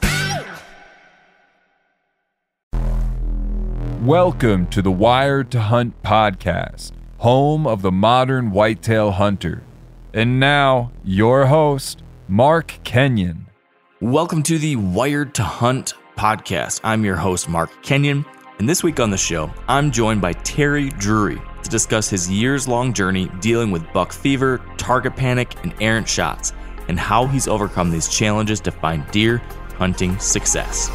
Welcome to the Wired to Hunt podcast, home of the modern whitetail hunter. And now, your host, Mark Kenyon. Welcome to the Wired to Hunt podcast. I'm your host, Mark Kenyon. And this week on the show, I'm joined by Terry Drury to discuss his years-long journey dealing with buck fever, target panic, and errant shots, and how he's overcome these challenges to find deer hunting success.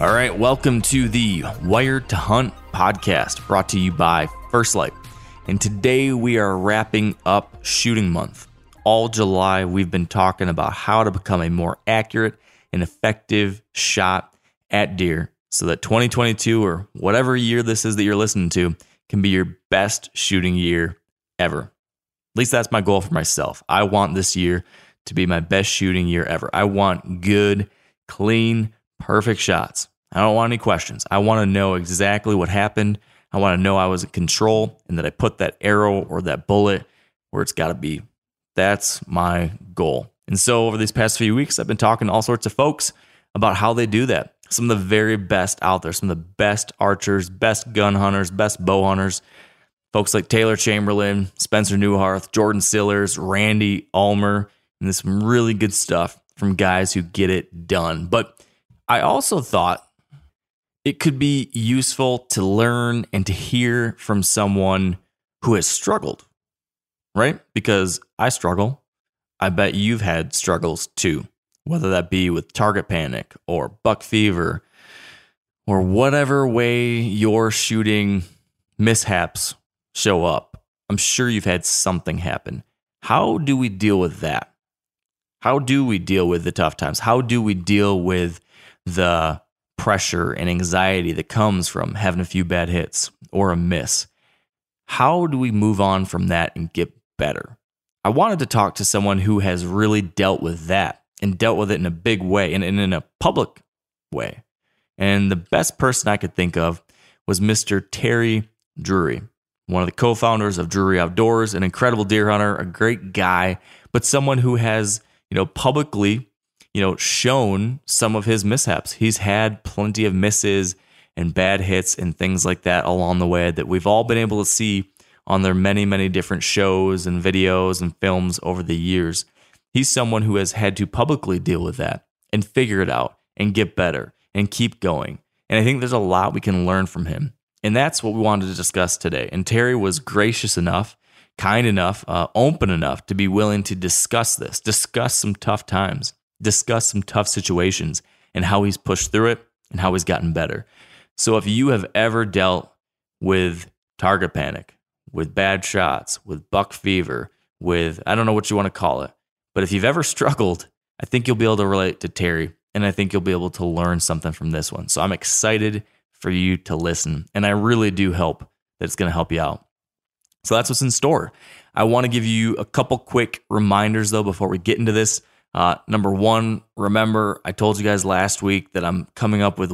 All right, welcome to the Wired to Hunt podcast, brought to you by First Light. And today we are wrapping up shooting month. All July, we've been talking about how to become a more accurate and effective shot at deer so that 2022, or whatever year this is that you're listening to, can be your best shooting year ever. At least that's my goal for myself. I want this year to be my best shooting year ever. I want good, clean, perfect shots. I don't want any questions. I want to know exactly what happened. I want to know I was in control and that I put that arrow or that bullet where it's got to be. That's my goal. And so over these past few weeks, I've been talking to all sorts of folks about how they do that. Some of the very best out there, some of the best archers, best gun hunters, best bow hunters, folks like Taylor Chamberlain, Spencer Newharth, Jordan Sillers, Randy Ulmer, and there's some really good stuff from guys who get it done. But I also thought it could be useful to learn and to hear from someone who has struggled, right? Because I struggle. I bet you've had struggles too, whether that be with target panic or buck fever or whatever way your shooting mishaps show up. I'm sure you've had something happen. How do we deal with that? How do we deal with the tough times? How do we deal with the pressure and anxiety that comes from having a few bad hits or a miss? How do we move on from that and get better? I wanted to talk to someone who has really dealt with that and dealt with it in a big way and in a public way. And the best person I could think of was Mr. Terry Drury, one of the co-founders of Drury Outdoors, an incredible deer hunter, a great guy, but someone who has, publicly shown some of his mishaps. He's had plenty of misses and bad hits and things like that along the way that we've all been able to see on their many, many different shows and videos and films over the years. He's someone who has had to publicly deal with that and figure it out and get better and keep going. And I think there's a lot we can learn from him. And that's what we wanted to discuss today. And Terry was gracious enough, kind enough, open enough to be willing to discuss this, discuss some tough times, discuss some tough situations and how he's pushed through it and how he's gotten better. So if you have ever dealt with target panic, with bad shots, with buck fever, with I don't know what you want to call it, But if you've ever struggled, I think you'll be able to relate to Terry, and I think you'll be able to learn something from this one. So I'm excited for you to listen, and I really do hope that it's going to help you out. So that's what's in store. I want to give you a couple quick reminders, though, before we get into this. Number one, remember, I told you guys last week that I'm coming up with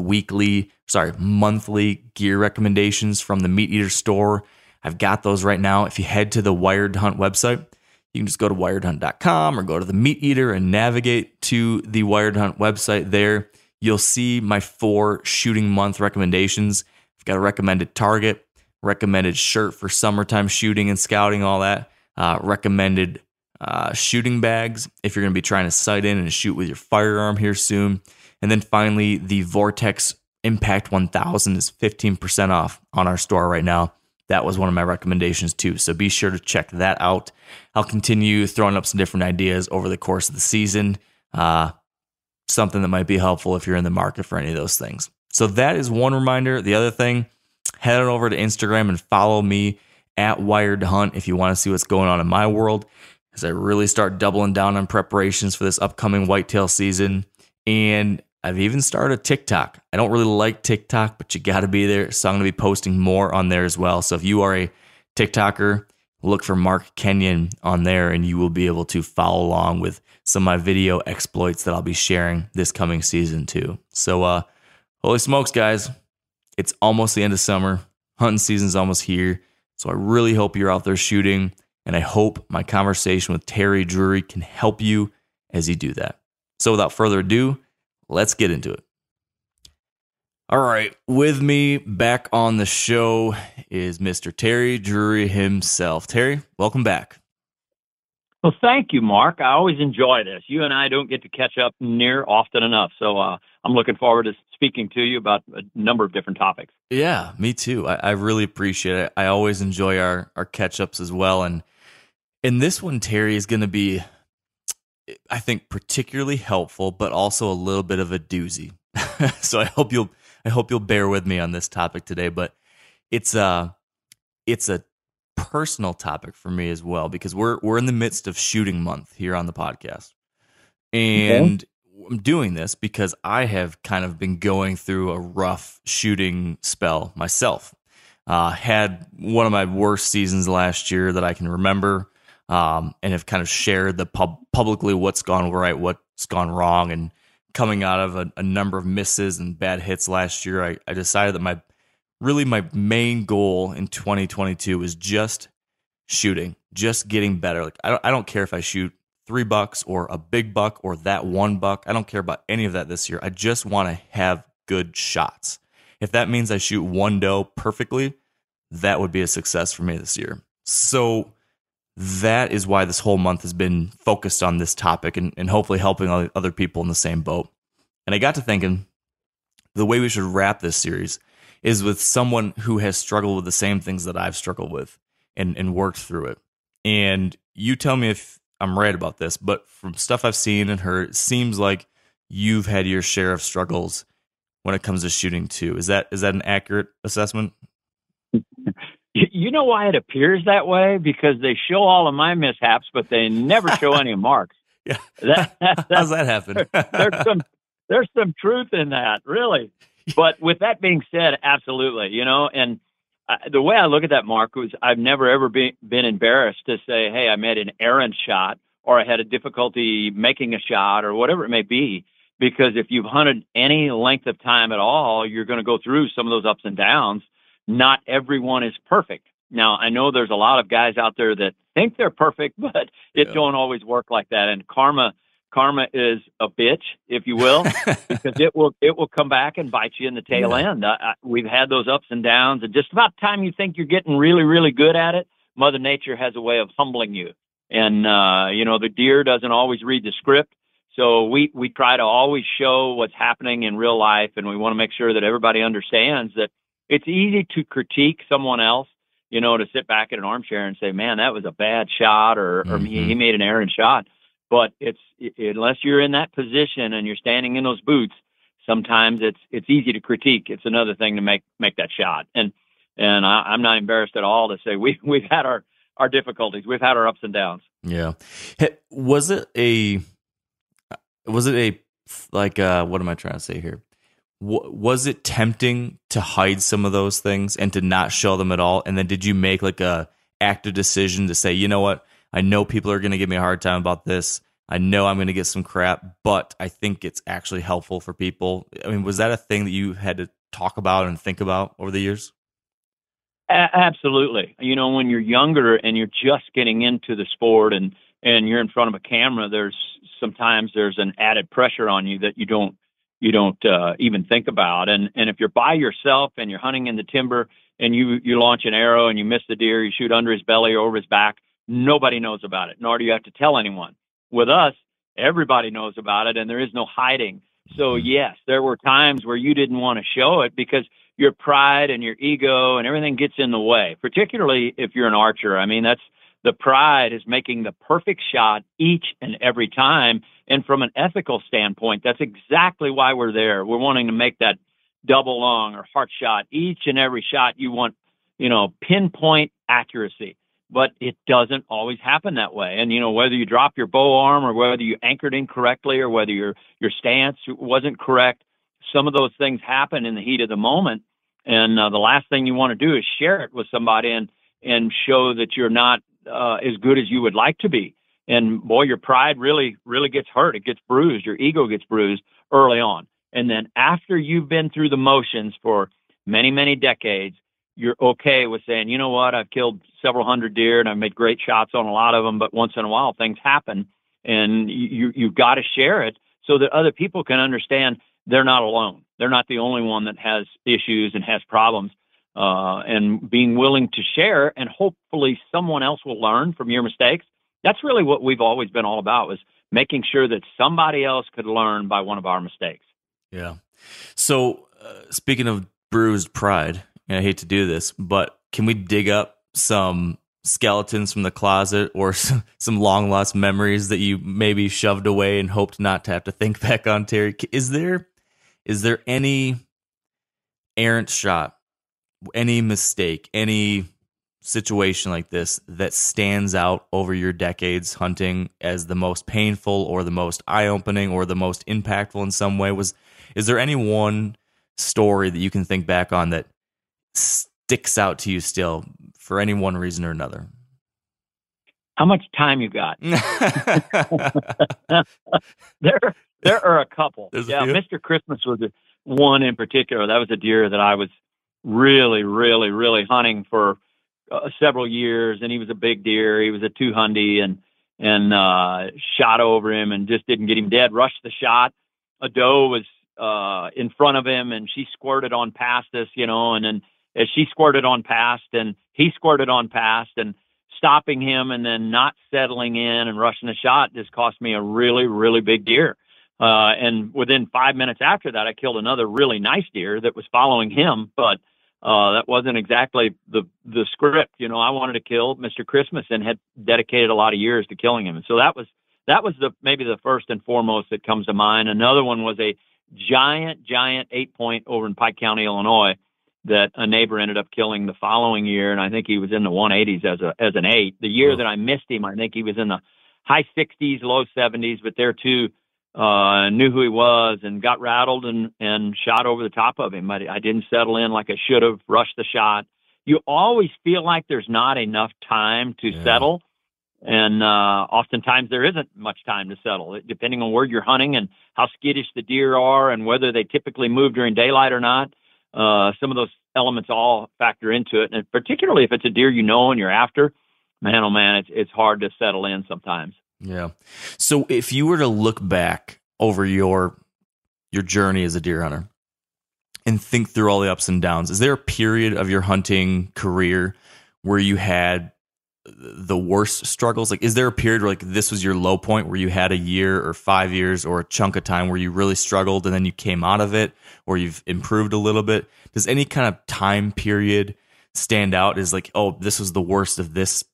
monthly gear recommendations from the Meat Eater store. I've got those right now. If you head to the Wired to Hunt website, you can just go to wiredhunt.com or go to the Meat Eater and navigate to the Wired to Hunt website there. You'll see my 4 shooting month recommendations. I've got a recommended target, recommended shirt for summertime shooting and scouting, all that, recommended shooting bags if you're going to be trying to sight in and shoot with your firearm here soon. And then finally, the Vortex Impact 1000 is 15% off on our store right now. That was one of my recommendations too, so be sure to check that out. I'll continue throwing up some different ideas over the course of the season, something that might be helpful if you're in the market for any of those things. So that is one reminder. The other thing, head on over to Instagram and follow me at Wired to Hunt if you want to see what's going on in my world, as I really start doubling down on preparations for this upcoming whitetail season. And I've even started TikTok. I don't really like TikTok, but you got to be there. So I'm going to be posting more on there as well. So if you are a TikToker, look for Mark Kenyon on there, and you will be able to follow along with some of my video exploits that I'll be sharing this coming season too. So holy smokes, guys. It's almost the end of summer. Hunting season's almost here. So I really hope you're out there shooting, and I hope my conversation with Terry Drury can help you as you do that. So without further ado, let's get into it. All right, with me back on the show is Mr. Terry Drury himself. Terry, welcome back. Well, thank you, Mark. I always enjoy this. You and I don't get to catch up near often enough, so I'm looking forward to speaking to you about a number of different topics. Yeah, me too. I really appreciate it. I always enjoy our catch-ups as well, and this one, Terry, is going to be, I think, particularly helpful, but also a little bit of a doozy. So I hope you'll bear with me on this topic today, but it's a personal topic for me as well, because we're in the midst of shooting month here on the podcast. And okay, I'm doing this because I have kind of been going through a rough shooting spell myself. Had one of my worst seasons last year that I can remember, and have kind of shared publicly what's gone right, what's gone wrong. And coming out of a number of misses and bad hits last year, I decided that my main goal in 2022 was just shooting, just getting better. Like I don't care if I shoot $3 or a big buck or that one buck. I don't care about any of that this year. I just want to have good shots. If that means I shoot one doe perfectly, that would be a success for me this year. So that is why this whole month has been focused on this topic and hopefully helping other people in the same boat. And I got to thinking the way we should wrap this series is with someone who has struggled with the same things that I've struggled with and worked through it. And you tell me if I'm right about this, but from stuff I've seen and heard, it seems like you've had your share of struggles when it comes to shooting too. Is that an accurate assessment? You know why it appears that way? Because they show all of my mishaps, but they never show any of Mark's. Yeah. How's that happen? there's some truth in that, really. But with that being said, absolutely, and the way I look at that, Mark, was I've never ever been embarrassed to say, hey, I made an errant shot or I had a difficulty making a shot or whatever it may be, because if you've hunted any length of time at all, you're going to go through some of those ups and downs. Not everyone is perfect. Now, I know there's a lot of guys out there that think they're perfect, but it don't always work like that. And karma is a bitch, if you will, because it will come back and bite you in the tail end. We've had those ups and downs, and just about the time you think you're getting really, really good at it, Mother Nature has a way of humbling you. And, the deer doesn't always read the script. So we try to always show what's happening in real life, and we want to make sure that everybody understands that it's easy to critique someone else, to sit back in an armchair and say, man, that was a bad shot or he made an errant shot. But unless you're in that position and you're standing in those boots, sometimes it's easy to critique. It's another thing to make that shot. And I'm not embarrassed at all to say we've had our our difficulties. We've had our ups and downs. Yeah. Hey, was it tempting to hide some of those things and to not show them at all? And then did you make like a active decision to say, you know what, I know people are going to give me a hard time about this. I know I'm going to get some crap, but I think it's actually helpful for people. I mean, was that a thing that you had to talk about and think about over the years? Absolutely. You know, when you're younger and you're just getting into the sport and you're in front of a camera, there's sometimes an added pressure on you that you don't even think about. And if you're by yourself and you're hunting in the timber and you launch an arrow and you miss the deer, you shoot under his belly or over his back, nobody knows about it, nor do you have to tell anyone. With us, everybody knows about it, and there is no hiding. So, yes, there were times where you didn't want to show it because your pride and your ego and everything gets in the way, particularly if you're an archer. I mean, that's the pride is making the perfect shot each and every time. And from an ethical standpoint, that's exactly why we're there. We're wanting to make that double long or heart shot. Each and every shot you want, you know, pinpoint accuracy. But it doesn't always happen that way. And, you know, whether you drop your bow arm or whether you anchored incorrectly or whether your stance wasn't correct, some of those things happen in the heat of the moment. And the last thing you want to do is share it with somebody and show that you're not as good as you would like to be. And, boy, your pride really, really gets hurt. It gets bruised. Your ego gets bruised early on. And then after you've been through the motions for many, many decades, you're okay with saying, you know what, I've killed several hundred deer and I've made great shots on a lot of them, but once in a while things happen and you've got to share it so that other people can understand they're not alone. They're not the only one that has issues and has problems, and being willing to share and hopefully someone else will learn from your mistakes. That's really what we've always been all about, was making sure that somebody else could learn by one of our mistakes. Yeah. So speaking of bruised pride, and I hate to do this, but can we dig up some skeletons from the closet or some long lost memories that you maybe shoved away and hoped not to have to think back on, Terry? Is there any errant shot, any mistake, any situation like this that stands out over your decades hunting as the most painful or the most eye-opening or the most impactful in some way? Is there any one story that you can think back on that sticks out to you still for any one reason or another? How much time you got? There are a couple. Mr. Christmas was one in particular. That was a deer that I was really, really, really hunting for several years, and he was a big deer. He was a 200 and shot over him and just didn't get him dead. Rushed the shot. A doe was in front of him, and she squirted on past us, you know, and then as she squirted on past and he squirted on past and stopping him and then not settling in and rushing the shot just cost me a really, really big deer. And within 5 minutes after that, I killed another really nice deer that was following him, but that wasn't exactly the script. You know, I wanted to kill Mr. Christmas and had dedicated a lot of years to killing him. And so that was maybe the first and foremost that comes to mind. Another one was a giant 8-point over in Pike County, Illinois, that a neighbor ended up killing the following year. And I think he was in the 180s as an 8. The year that I missed him, I think he was in the high 60s, low 70s, but there too, knew who he was and got rattled and shot over the top of him. I didn't settle in like I should have, rushed the shot. You always feel like there's not enough time to settle. And oftentimes there isn't much time to settle, depending on where you're hunting and how skittish the deer are and whether they typically move during daylight or not. Some of those elements all factor into it. And particularly if it's a deer you know and you're after, man, oh man, it's hard to settle in sometimes. Yeah. So if you were to look back over your journey as a deer hunter and think through all the ups and downs, is there a period of your hunting career where you had the worst struggles? Like, is there a period where, like, this was your low point, where you had a year or 5 years or a chunk of time where you really struggled and then you came out of it, or you've improved a little bit? Does any kind of time period stand out as like, oh, this was the worst of this?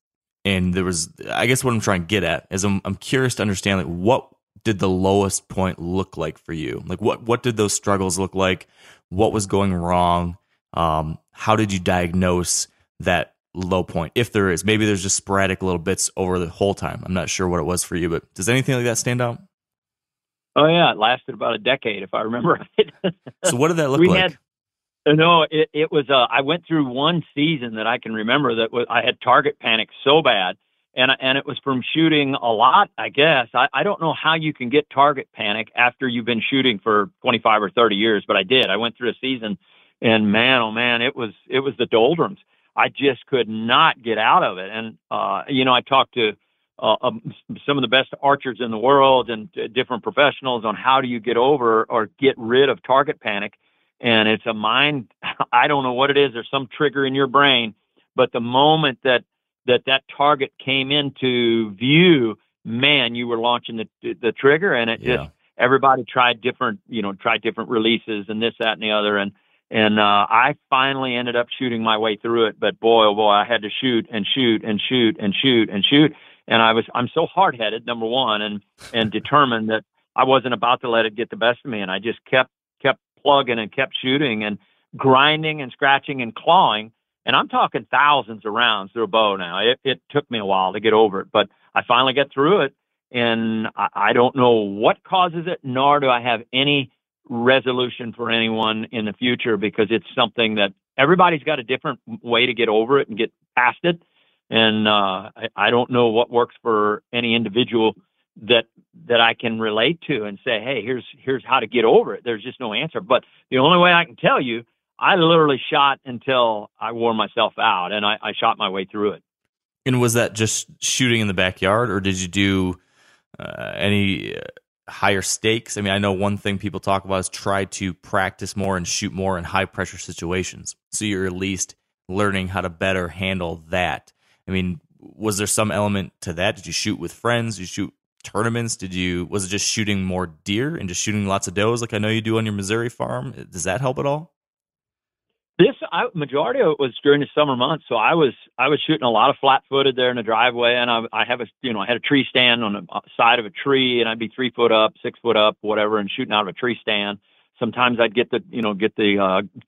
And there was, I guess what I'm trying to get at is I'm curious to understand, like, what did the lowest point look like for you? Like, what did those struggles look like? What was going wrong? How did you diagnose that low point, if there is. Maybe there's just sporadic little bits over the whole time. I'm not sure what it was for you, but does anything like that stand out? Oh, yeah. It lasted about a decade, if I remember right. So what did that look like? I went through one season that I can remember that was, I had target panic so bad, and it was from shooting a lot, I guess. I don't know how you can get target panic after you've been shooting for 25 or 30 years, but I did. I went through a season, and man, oh man, it was the doldrums. I just could not get out of it. And, I talked to some of the best archers in the world and different professionals on how do you get over or get rid of target panic. And it's a mind, I don't know what it is. There's some trigger in your brain, but the moment that target came into view, man, you were launching the trigger, and just, everybody tried different releases and this, that, and the other. And I finally ended up shooting my way through it, but boy, oh boy, I had to shoot and shoot and shoot and shoot and shoot. And I'm so hard-headed, number one, and determined that I wasn't about to let it get the best of me. And I just kept plugging and kept shooting and grinding and scratching and clawing. And I'm talking thousands of rounds through a bow now. It took me a while to get over it, but I finally got through it. And I don't know what causes it, nor do I have any resolution for anyone in the future, because it's something that everybody's got a different way to get over it and get past it. And I don't know what works for any individual that I can relate to and say, hey, here's how to get over it. There's just no answer. But the only way I can tell you, I literally shot until I wore myself out, and I shot my way through it. And was that just shooting in the backyard, or did you do any higher stakes? I mean, I know one thing people talk about is try to practice more and shoot more in high-pressure situations, so you're at least learning how to better handle that. I mean, was there some element to that? Did you shoot with friends? Did you shoot tournaments? Was it just shooting more deer and just shooting lots of does, like I know you do on your Missouri farm? Does that help at all? Majority of it was during the summer months, so I was shooting a lot of flat-footed there in the driveway, and I had a tree stand on the side of a tree, and I'd be 3 foot up, 6 foot up, whatever, and shooting out of a tree stand. Sometimes I'd get the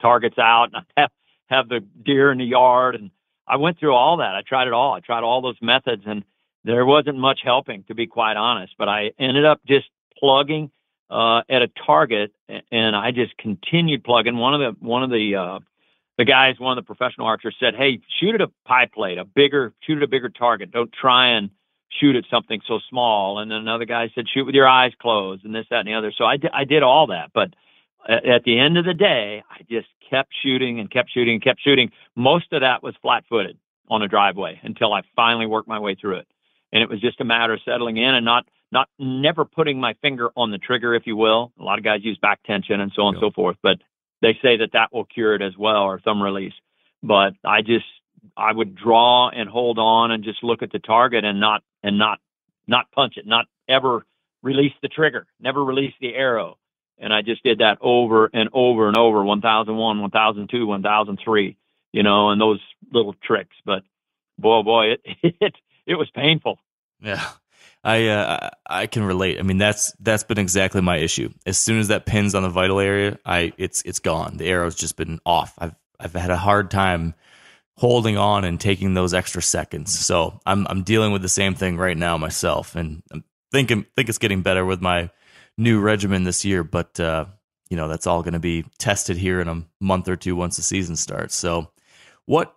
targets out, and I'd have the deer in the yard, and I went through all that. I tried it all. I tried all those methods, and there wasn't much helping, to be quite honest. But I ended up just plugging at a target, and I just continued plugging. One of the professional archers said, hey, shoot at a pie plate, shoot at a bigger target. Don't try and shoot at something so small. And then another guy said, shoot with your eyes closed, and this, that, and the other. So I did all that. But at the end of the day, I just kept shooting and kept shooting and kept shooting. Most of that was flat-footed on a driveway until I finally worked my way through it. And it was just a matter of settling in and never putting my finger on the trigger, if you will. A lot of guys use back tension and so on and so forth. But they say that will cure it as well, or thumb release. But I would draw and hold on and just look at the target and not punch it, not ever release the trigger, never release the arrow. And I just did that over and over and over, 1001, 1002, 1003, and those little tricks. But boy, it was painful. Yeah. I can relate. I mean, that's been exactly my issue. As soon as that pin's on the vital area, it's gone. The arrow's just been off. I've had a hard time holding on and taking those extra seconds. So I'm dealing with the same thing right now myself, and I'm think it's getting better with my new regimen this year. But that's all going to be tested here in a month or two once the season starts. So what?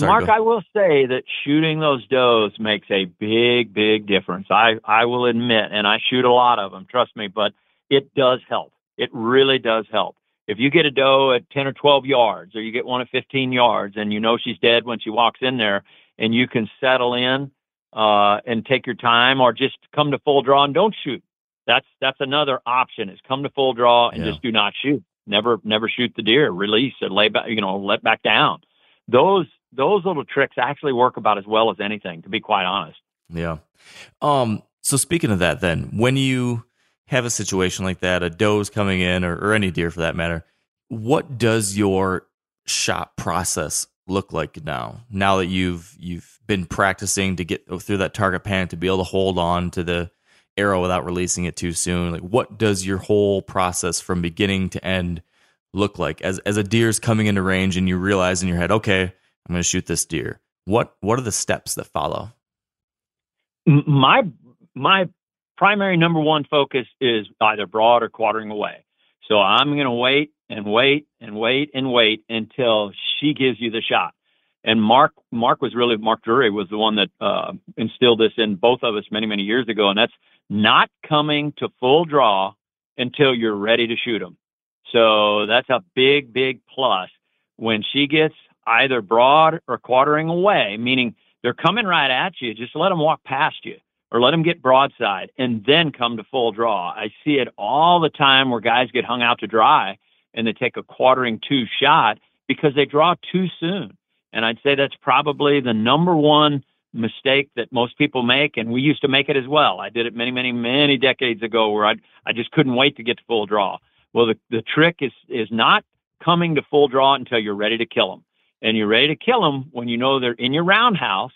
Mark, I will say that shooting those does makes a big, big difference. I will admit, and I shoot a lot of them, trust me, but it does help. It really does help. If you get a doe at 10 or 12 yards, or you get one at 15 yards, and she's dead when she walks in there, and you can settle in and take your time, or just come to full draw and don't shoot. That's another option, is come to full draw and just do not shoot. Never shoot the deer. Release and lay back, let back down. Those little tricks actually work about as well as anything, to be quite honest. Yeah. So speaking of that, then, when you have a situation like that, a doe's coming in, or any deer for that matter, what does your shot process look like now? Now that you've been practicing to get through that target panic, to be able to hold on to the arrow without releasing it too soon, like, what does your whole process from beginning to end look like as a deer's coming into range, and you realize in your head, okay, I'm going to shoot this deer. What are the steps that follow? My primary number one focus is either broad or quartering away. So I'm going to wait until she gives you the shot. And Mark Drury was the one that instilled this in both of us many years ago. And that's not coming to full draw until you're ready to shoot them. So that's a big plus. When she gets either broad or quartering away, meaning they're coming right at you, just let them walk past you or let them get broadside and then come to full draw. I see it all the time where guys get hung out to dry and they take a quartering two shot because they draw too soon. And I'd say that's probably the number one mistake that most people make. And we used to make it as well. I did it many decades ago where I just couldn't wait to get to full draw. Well, the trick is not coming to full draw until you're ready to kill them. And you're ready to kill them when you know they're in your roundhouse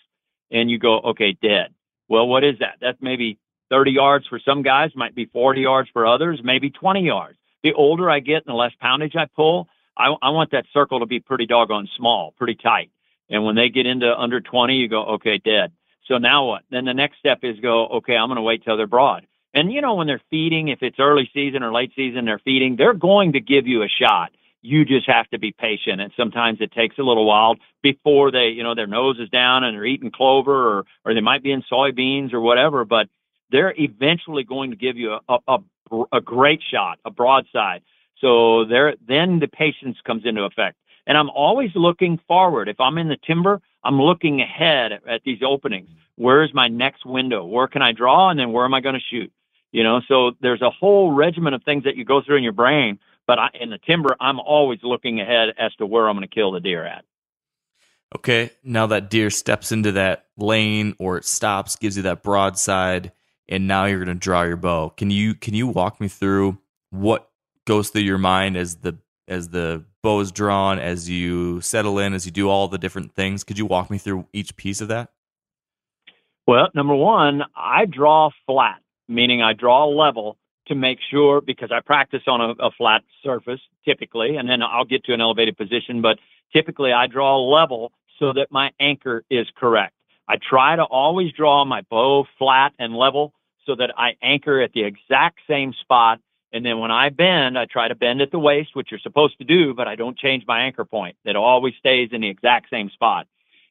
and you go, okay, dead. Well, what is that? That's maybe 30 yards for some guys, might be 40 yards for others, maybe 20 yards. The older I get and the less poundage I pull, I want that circle to be pretty doggone small, pretty tight. And when they get into under 20, you go, okay, dead. So now what? Then the next step is go, okay, I'm going to wait till they're broad. And, you know, when they're feeding, if it's early season or late season, they're feeding, they're going to give you a shot. You just have to be patient. And sometimes it takes a little while before they, you know, their nose is down and they're eating clover or they might be in soybeans or whatever, but they're eventually going to give you a great shot, a broadside. So then the patience comes into effect. And I'm always looking forward. If I'm in the timber, I'm looking ahead at these openings. Where is my next window? Where can I draw? And then where am I going to shoot? You know, so there's a whole regimen of things that you go through in your brain. But in the timber, I'm always looking ahead as to where I'm going to kill the deer at. Okay. Now that deer steps into that lane or it stops, gives you that broadside, and now you're going to draw your bow. Can you walk me through what goes through your mind as the bow is drawn, as you settle in, as you do all the different things? Could you walk me through each piece of that? Well, number one, I draw flat, meaning I draw level to make sure, because I practice on a flat surface typically, and then I'll get to an elevated position, but typically I draw level so that my anchor is correct. I try to always draw my bow flat and level so that I anchor at the exact same spot. And then when I bend, I try to bend at the waist, which you're supposed to do, but I don't change my anchor point. It always stays in the exact same spot.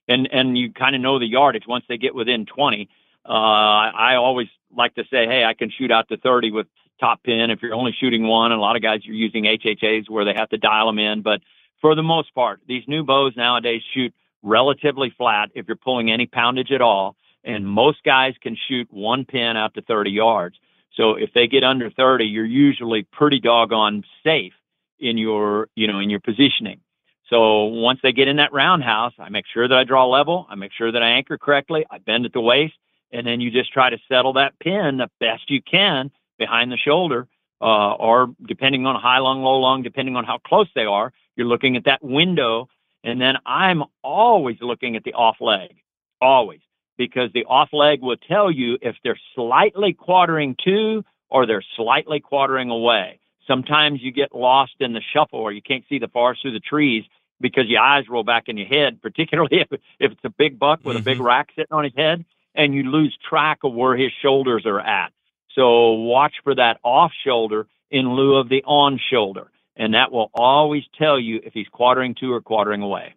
And you kind of know the yardage once they get within 20. I always like to say, hey, I can shoot out to 30 with top pin if you're only shooting one. And a lot of guys are using HHAs where they have to dial them in. But for the most part, these new bows nowadays shoot relatively flat if you're pulling any poundage at all. And most guys can shoot one pin out to 30 yards. So if they get under 30, you're usually pretty doggone safe in your, you know, in your positioning. So once they get in that roundhouse, I make sure that I draw level. I make sure that I anchor correctly. I bend at the waist. And then you just try to settle that pin the best you can behind the shoulder, or depending on high long, low long, depending on how close they are, you're looking at that window. And then I'm always looking at the off leg, always, because the off leg will tell you if they're slightly quartering to or they're slightly quartering away. Sometimes you get lost in the shuffle or you can't see the forest through the trees because your eyes roll back in your head, particularly if it's a big buck with a big rack sitting on his head. And you lose track of where his shoulders are at. So watch for that off shoulder in lieu of the on shoulder. And that will always tell you if he's quartering to or quartering away.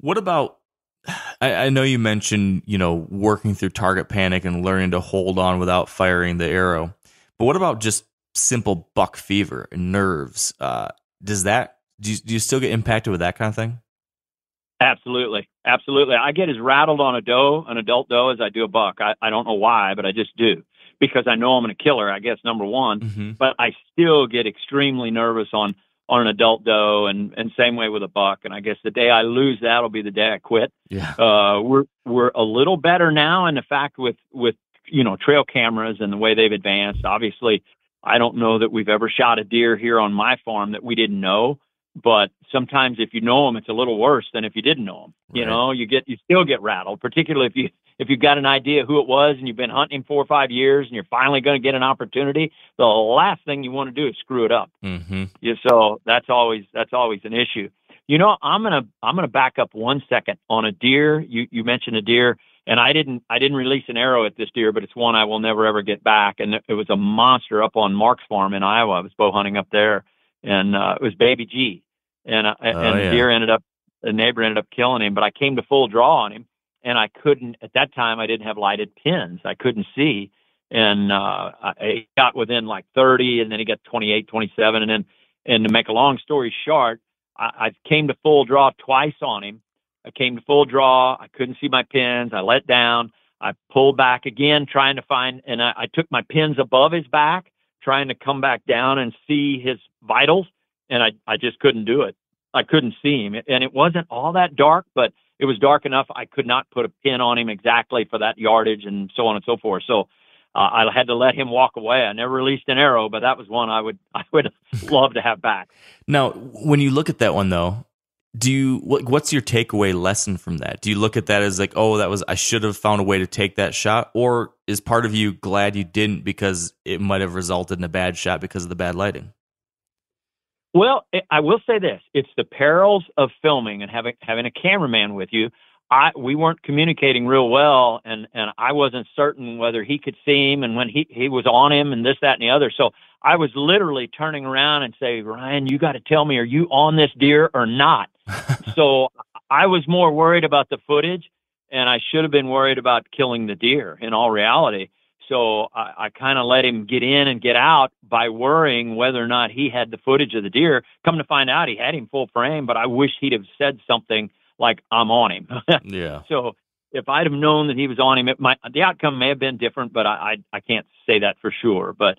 What about, I know you mentioned, you know, working through target panic and learning to hold on without firing the arrow, but what about just simple buck fever and nerves? Do you still get impacted with that kind of thing? Absolutely. I get as rattled on an adult doe, as I do a buck. I don't know why, but I just do, because I know I'm going to kill her, I guess, number one. But I still get extremely nervous on an adult doe, and same way with a buck. And I guess the day I lose that will be the day I quit. Yeah. We're a little better now in the fact with, you know, trail cameras and the way they've advanced. Obviously, I don't know that we've ever shot a deer here on my farm that we didn't know. But sometimes if you know them, it's a little worse than if you didn't know them. Right. You know, you still get rattled, particularly if you've got an idea who it was and you've been hunting him 4 or 5 years and you're finally going to get an opportunity. The last thing you want to do is screw it up. Yeah, so that's always an issue. You know, I'm gonna back up 1 second on a deer. You mentioned a deer, and I didn't release an arrow at this deer, but it's one I will never ever get back. And it was a monster up on Mark's farm in Iowa. I was bow hunting up there, and it was Baby G. And the deer ended up, the neighbor ended up killing him, but I came to full draw on him, and I couldn't, at that time, I didn't have lighted pins. I couldn't see. And I got within like 30, and then he got 28, 27. And to make a long story short, I came to full draw twice on him. I came to full draw. I couldn't see my pins. I let down. I pulled back again, trying to find, and I took my pins above his back, trying to come back down and see his vitals. And I just couldn't do it. I couldn't see him. And it wasn't all that dark, but it was dark enough I could not put a pin on him exactly for that yardage and so on and so forth. So I had to let him walk away. I never released an arrow, but that was one I would love to have back. Now, when you look at that one, though, what's your takeaway lesson from that? Do you look at that as like, oh, I should have found a way to take that shot? Or is part of you glad you didn't because it might have resulted in a bad shot because of the bad lighting? Well, I will say this. It's the perils of filming and having a cameraman with you. We weren't communicating real well, and I wasn't certain whether he could see him and when he was on him and this, that, and the other. So I was literally turning around and say, Ryan, you got to tell me, are you on this deer or not? So I was more worried about the footage, and I should have been worried about killing the deer in all reality. So I kind of let him get in and get out by worrying whether or not he had the footage of the deer. Come to find out, he had him full frame, but I wish he'd have said something like, I'm on him. Yeah. So if I'd have known that he was on him, the outcome may have been different, but I can't say that for sure. But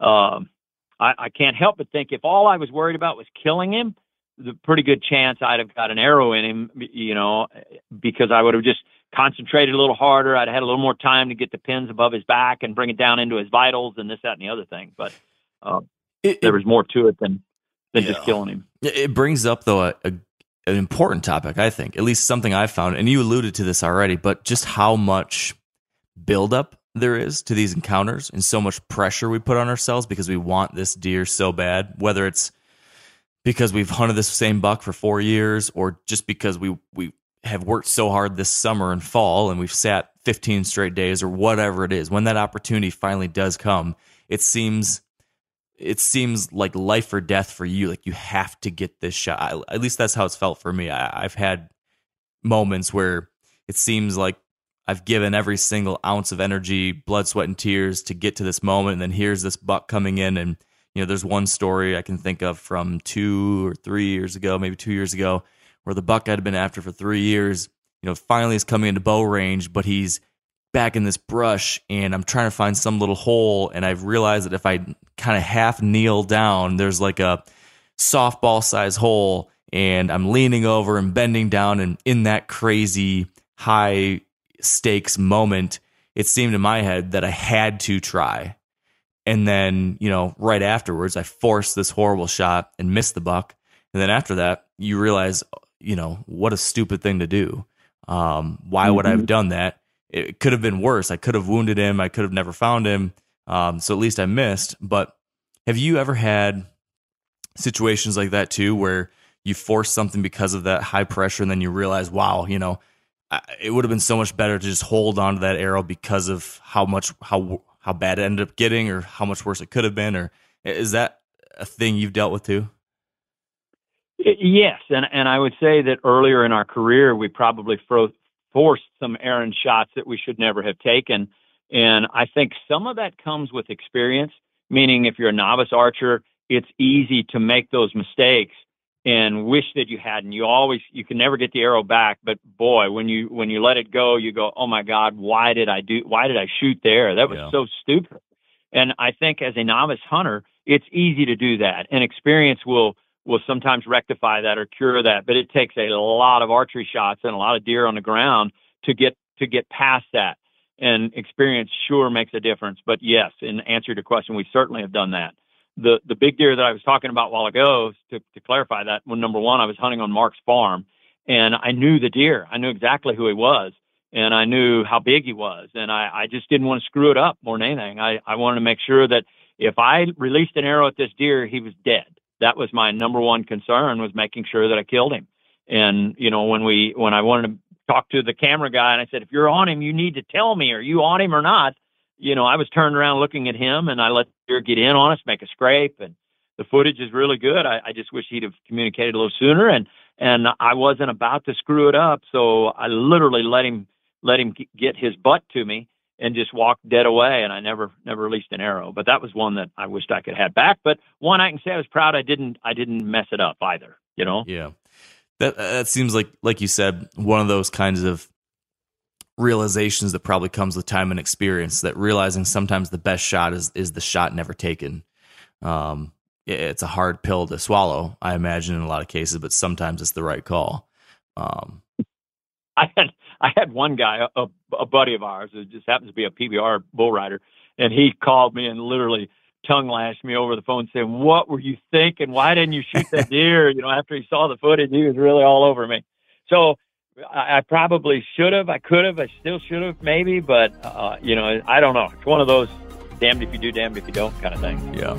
I can't help but think if all I was worried about was killing him, the pretty good chance I'd have got an arrow in him, you know, because I would have just concentrated a little harder. I'd had a little more time to get the pins above his back and bring it down into his vitals and this, that, and the other thing. But there was more to it than just killing him. It brings up, though, an important topic, I think, at least something I found, and you alluded to this already, but just how much buildup there is to these encounters and so much pressure we put on ourselves because we want this deer so bad, whether it's because we've hunted this same buck for 4 years or just because we have worked so hard this summer and fall and we've sat 15 straight days or whatever it is. When that opportunity finally does come, it seems like life or death for you. Like you have to get this shot. At least that's how it's felt for me. I've had moments where it seems like I've given every single ounce of energy, blood, sweat, and tears to get to this moment. And then here's this buck coming in. And, you know, there's one story I can think of from 2 or 3 years ago, maybe 2 years ago, where the buck I'd been after for 3 years, you know, finally is coming into bow range, but he's back in this brush and I'm trying to find some little hole. And I've realized that if I kind of half kneel down, there's like a softball size hole and I'm leaning over and bending down. And in that crazy high stakes moment, it seemed in my head that I had to try. And then, you know, right afterwards, I forced this horrible shot and missed the buck. And then after that, you realize, you know, what a stupid thing to do. Why would I have done that? It could have been worse. I could have wounded him. I could have never found him. So at least I missed. But have you ever had situations like that too, where you force something because of that high pressure and then you realize, wow, you know, it would have been so much better to just hold on to that arrow because of how bad it ended up getting or how much worse it could have been? Or is that a thing you've dealt with too? Yes, and I would say that earlier in our career, we probably forced some errant shots that we should never have taken. And I think some of that comes with experience, meaning if you're a novice archer, it's easy to make those mistakes and wish that you hadn't. You can never get the arrow back, but boy, when you let it go, you go, oh my God, why did I shoot there? That was so stupid. And I think as a novice hunter, it's easy to do that. And experience will sometimes rectify that or cure that, but it takes a lot of archery shots and a lot of deer on the ground to get past that. And experience sure makes a difference. But yes, in answer to your question, we certainly have done that. The big deer that I was talking about a while ago, to clarify that, well, number one, I was hunting on Mark's farm and I knew the deer. I knew exactly who he was and I knew how big he was. And I just didn't want to screw it up more than anything. I wanted to make sure that if I released an arrow at this deer, he was dead. that was my number one concern, was making sure that I killed him. And, you know, when I wanted to talk to the camera guy and I said, if you're on him, you need to tell me, are you on him or not? You know, I was turned around looking at him, and I let deer get in on us, make a scrape, and the footage is really good. I just wish he'd have communicated a little sooner, and I wasn't about to screw it up. So I literally let him get his butt to me and just walked dead away. And I never released an arrow, but that was one that I wished I could have back. But one I can say I was proud. I didn't mess it up either, you know? Yeah. That seems like you said, one of those kinds of realizations that probably comes with time and experience, that realizing sometimes the best shot is the shot never taken. It's a hard pill to swallow, I imagine, in a lot of cases, but sometimes it's the right call. I had one guy, a buddy of ours, who just happens to be a PBR bull rider, and he called me and literally tongue lashed me over the phone, saying, "What were you thinking? Why didn't you shoot that deer?" You know, after he saw the footage, he was really all over me. So I probably should have, I could have, I still should have, maybe, but you know, I don't know. It's one of those damned if you do, damned if you don't kind of thing. Yeah.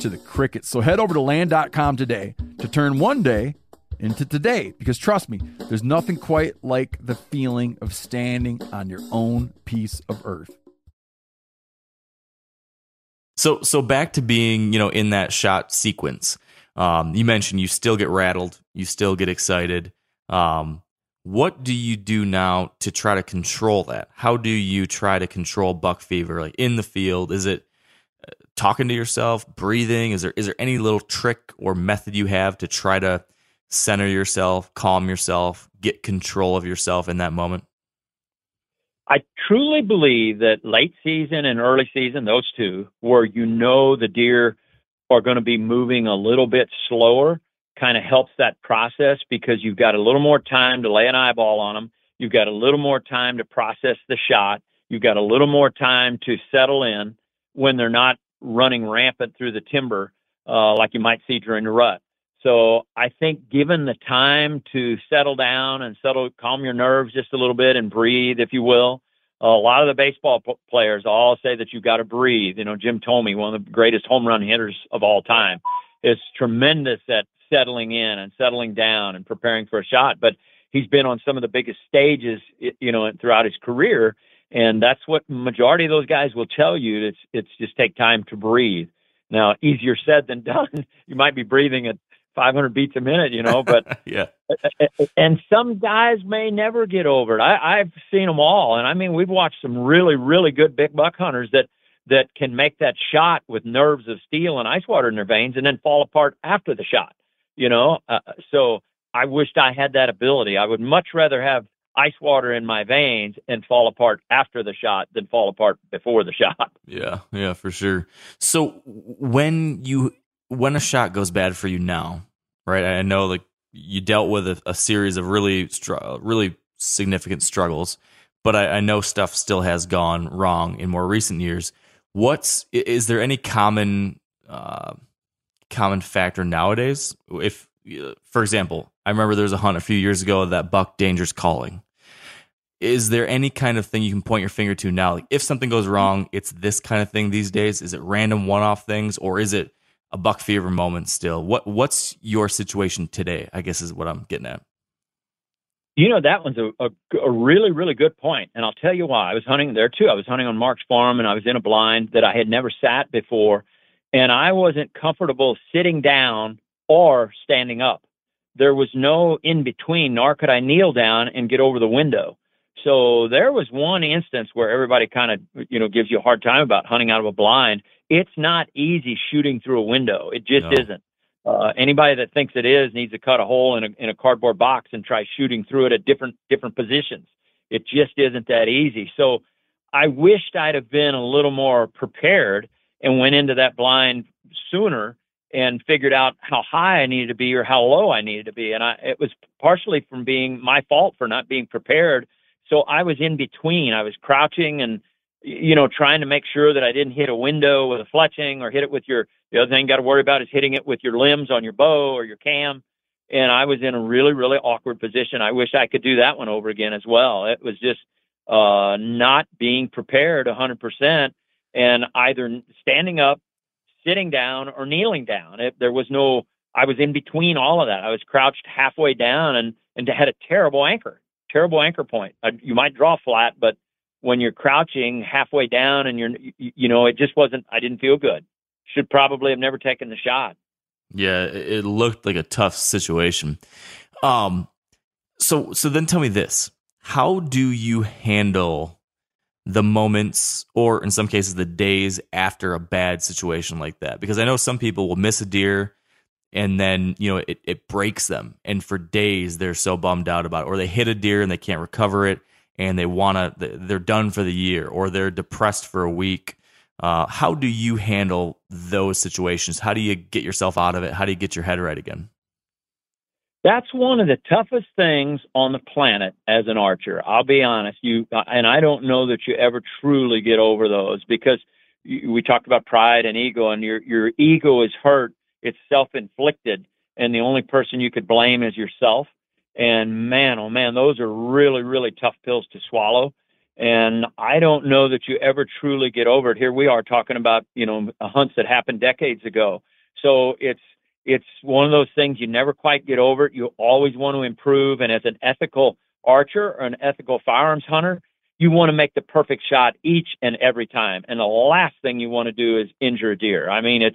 to the crickets. So head over to Land.com today to turn one day into today, because trust me, there's nothing quite like the feeling of standing on your own piece of earth. So back to being, you know, in that shot sequence, you mentioned you still get rattled, you still get excited. What do you do now to try to control that? How do you try to control buck fever, like in the field? Is it talking to yourself, breathing? Is there any little trick or method you have to try to center yourself, calm yourself, get control of yourself in that moment? I truly believe that late season and early season, those two, where you know the deer are going to be moving a little bit slower, kind of helps that process because you've got a little more time to lay an eyeball on them. You've got a little more time to process the shot. You've got a little more time to settle in when they're not running rampant through the timber like you might see during the rut. So I think given the time to settle down and calm your nerves just a little bit and breathe, if you will. A lot of the baseball players all say that you've got to breathe. You know, Jim Thome, one of the greatest home run hitters of all time, is tremendous at settling in and settling down and preparing for a shot. But he's been on some of the biggest stages, you know, throughout his career. And that's what majority of those guys will tell you. It's just take time to breathe. Now, easier said than done. You might be breathing at 500 beats a minute, you know, but yeah. And some guys may never get over it. I've seen them all. And I mean, we've watched some really, really good big buck hunters that can make that shot with nerves of steel and ice water in their veins and then fall apart after the shot, you know? So I wished I had that ability. I would much rather have ice water in my veins and fall apart after the shot than fall apart before the shot. Yeah, for sure. So when a shot goes bad for you now, right? I know like you dealt with a series of really significant struggles, but I know stuff still has gone wrong in more recent years. Is there any common factor nowadays? If, for example, I remember there was a hunt a few years ago that buck danger's calling. Is there any kind of thing you can point your finger to now? Like if something goes wrong, it's this kind of thing these days. Is it random one-off things, or is it a buck fever moment still? What's your situation today, I guess, is what I'm getting at. You know, that one's a really, really good point. And I'll tell you why. I was hunting there too. I was hunting on Mark's farm, and I was in a blind that I had never sat before. And I wasn't comfortable sitting down or standing up. There was no in between, nor could I kneel down and get over the window. So there was one instance where everybody kind of, you know, gives you a hard time about hunting out of a blind. It's not easy shooting through a window. It just isn't. Anybody that thinks it is needs to cut a hole in a cardboard box and try shooting through it at different positions. It just isn't that easy. So I wished I'd have been a little more prepared and went into that blind sooner and figured out how high I needed to be or how low I needed to be. And it was partially from being my fault for not being prepared. So I was in between. I was crouching and, you know, trying to make sure that I didn't hit a window with a fletching or hit it with the other thing you got to worry about is hitting it with your limbs on your bow or your cam. And I was in a really, really awkward position. I wish I could do that one over again as well. It was just not being prepared 100% and either standing up, sitting down, or kneeling down. I was in between all of that. I was crouched halfway down and had a terrible anchor point. You might draw flat, but when you're crouching halfway down and it just wasn't, I didn't feel good. Should probably have never taken the shot. Yeah. It looked like a tough situation. So then tell me this, how do you handle the moments or in some cases the days after a bad situation like that? Because I know some people will miss a deer and then, you know, it breaks them. And for days they're so bummed out about it, or they hit a deer and they can't recover it. And they're done for the year, or they're depressed for a week. How do you handle those situations? How do you get yourself out of it? How do you get your head right again? That's one of the toughest things on the planet as an archer. I'll be honest, and I don't know that you ever truly get over those, because we talked about pride and ego, and your ego is hurt. It's self-inflicted, and the only person you could blame is yourself. And man, oh man, those are really, really tough pills to swallow. And I don't know that you ever truly get over it. Here we are talking about, you know, hunts that happened decades ago. So it's one of those things you never quite get over it. You always want to improve. And as an ethical archer or an ethical firearms hunter, you want to make the perfect shot each and every time. And the last thing you want to do is injure a deer. I mean,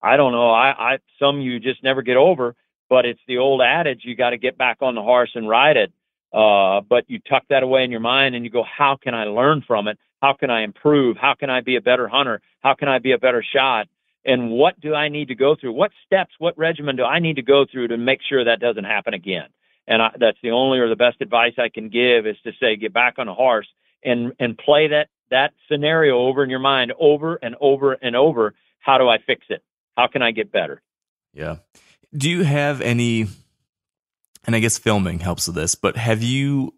I don't know. Some you just never get over. But it's the old adage, you got to get back on the horse and ride it. But you tuck that away in your mind and you go, how can I learn from it? How can I improve? How can I be a better hunter? How can I be a better shot? And what do I need to go through? What steps, what regimen do I need to go through to make sure that doesn't happen again? And that's the only or the best advice I can give is to say, get back on a horse and play that scenario over in your mind over and over and over. How do I fix it? How can I get better? Yeah. Do you have any, and I guess filming helps with this, but have you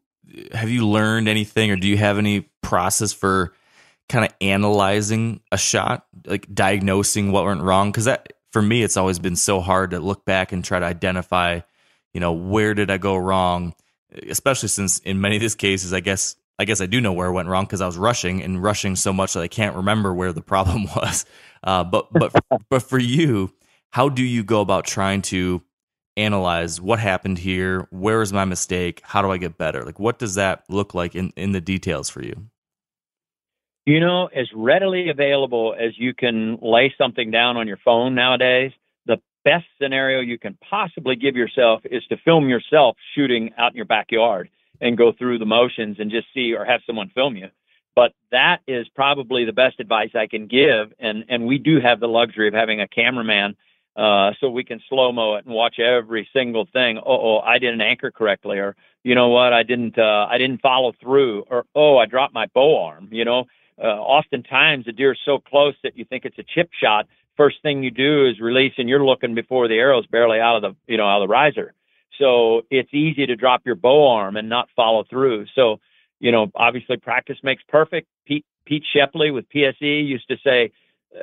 learned anything, or do you have any process for kind of analyzing a shot, like diagnosing what went wrong? Because that, for me, it's always been so hard to look back and try to identify, you know, where did I go wrong? Especially since in many of these cases, I guess I do know where I went wrong because I was rushing so much that I can't remember where the problem was. But for you, how do you go about trying to analyze what happened here? Where is my mistake? How do I get better? Like, what does that look like in the details for you? You know, as readily available as you can lay something down on your phone nowadays, the best scenario you can possibly give yourself is to film yourself shooting out in your backyard and go through the motions and just see, or have someone film you. But that is probably the best advice I can give. And we do have the luxury of having a cameraman, so we can slow-mo it and watch every single thing. Oh, I didn't anchor correctly. Or, you know what? I didn't follow through, or, oh, I dropped my bow arm. You know, oftentimes the deer is so close that you think it's a chip shot. First thing you do is release, and you're looking before the arrow's barely out of the riser. So it's easy to drop your bow arm and not follow through. So, you know, obviously practice makes perfect. Pete Shepley with PSE used to say,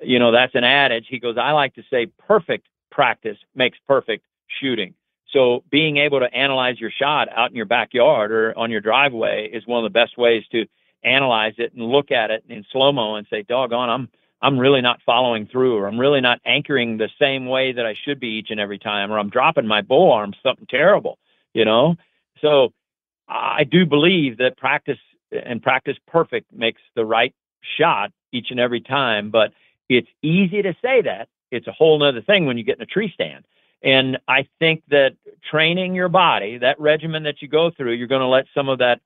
you know, that's an adage. He goes, I like to say perfect practice makes perfect shooting. So being able to analyze your shot out in your backyard or on your driveway is one of the best ways to analyze it and look at it in slow-mo and say, doggone, I'm really not following through, or I'm really not anchoring the same way that I should be each and every time, or I'm dropping my bow arm, something terrible, you know? So I do believe that practice perfect makes the right shot each and every time, but it's easy to say that. It's a whole nother thing when you get in a tree stand. And I think that training your body, that regimen that you go through, you're going to let some of that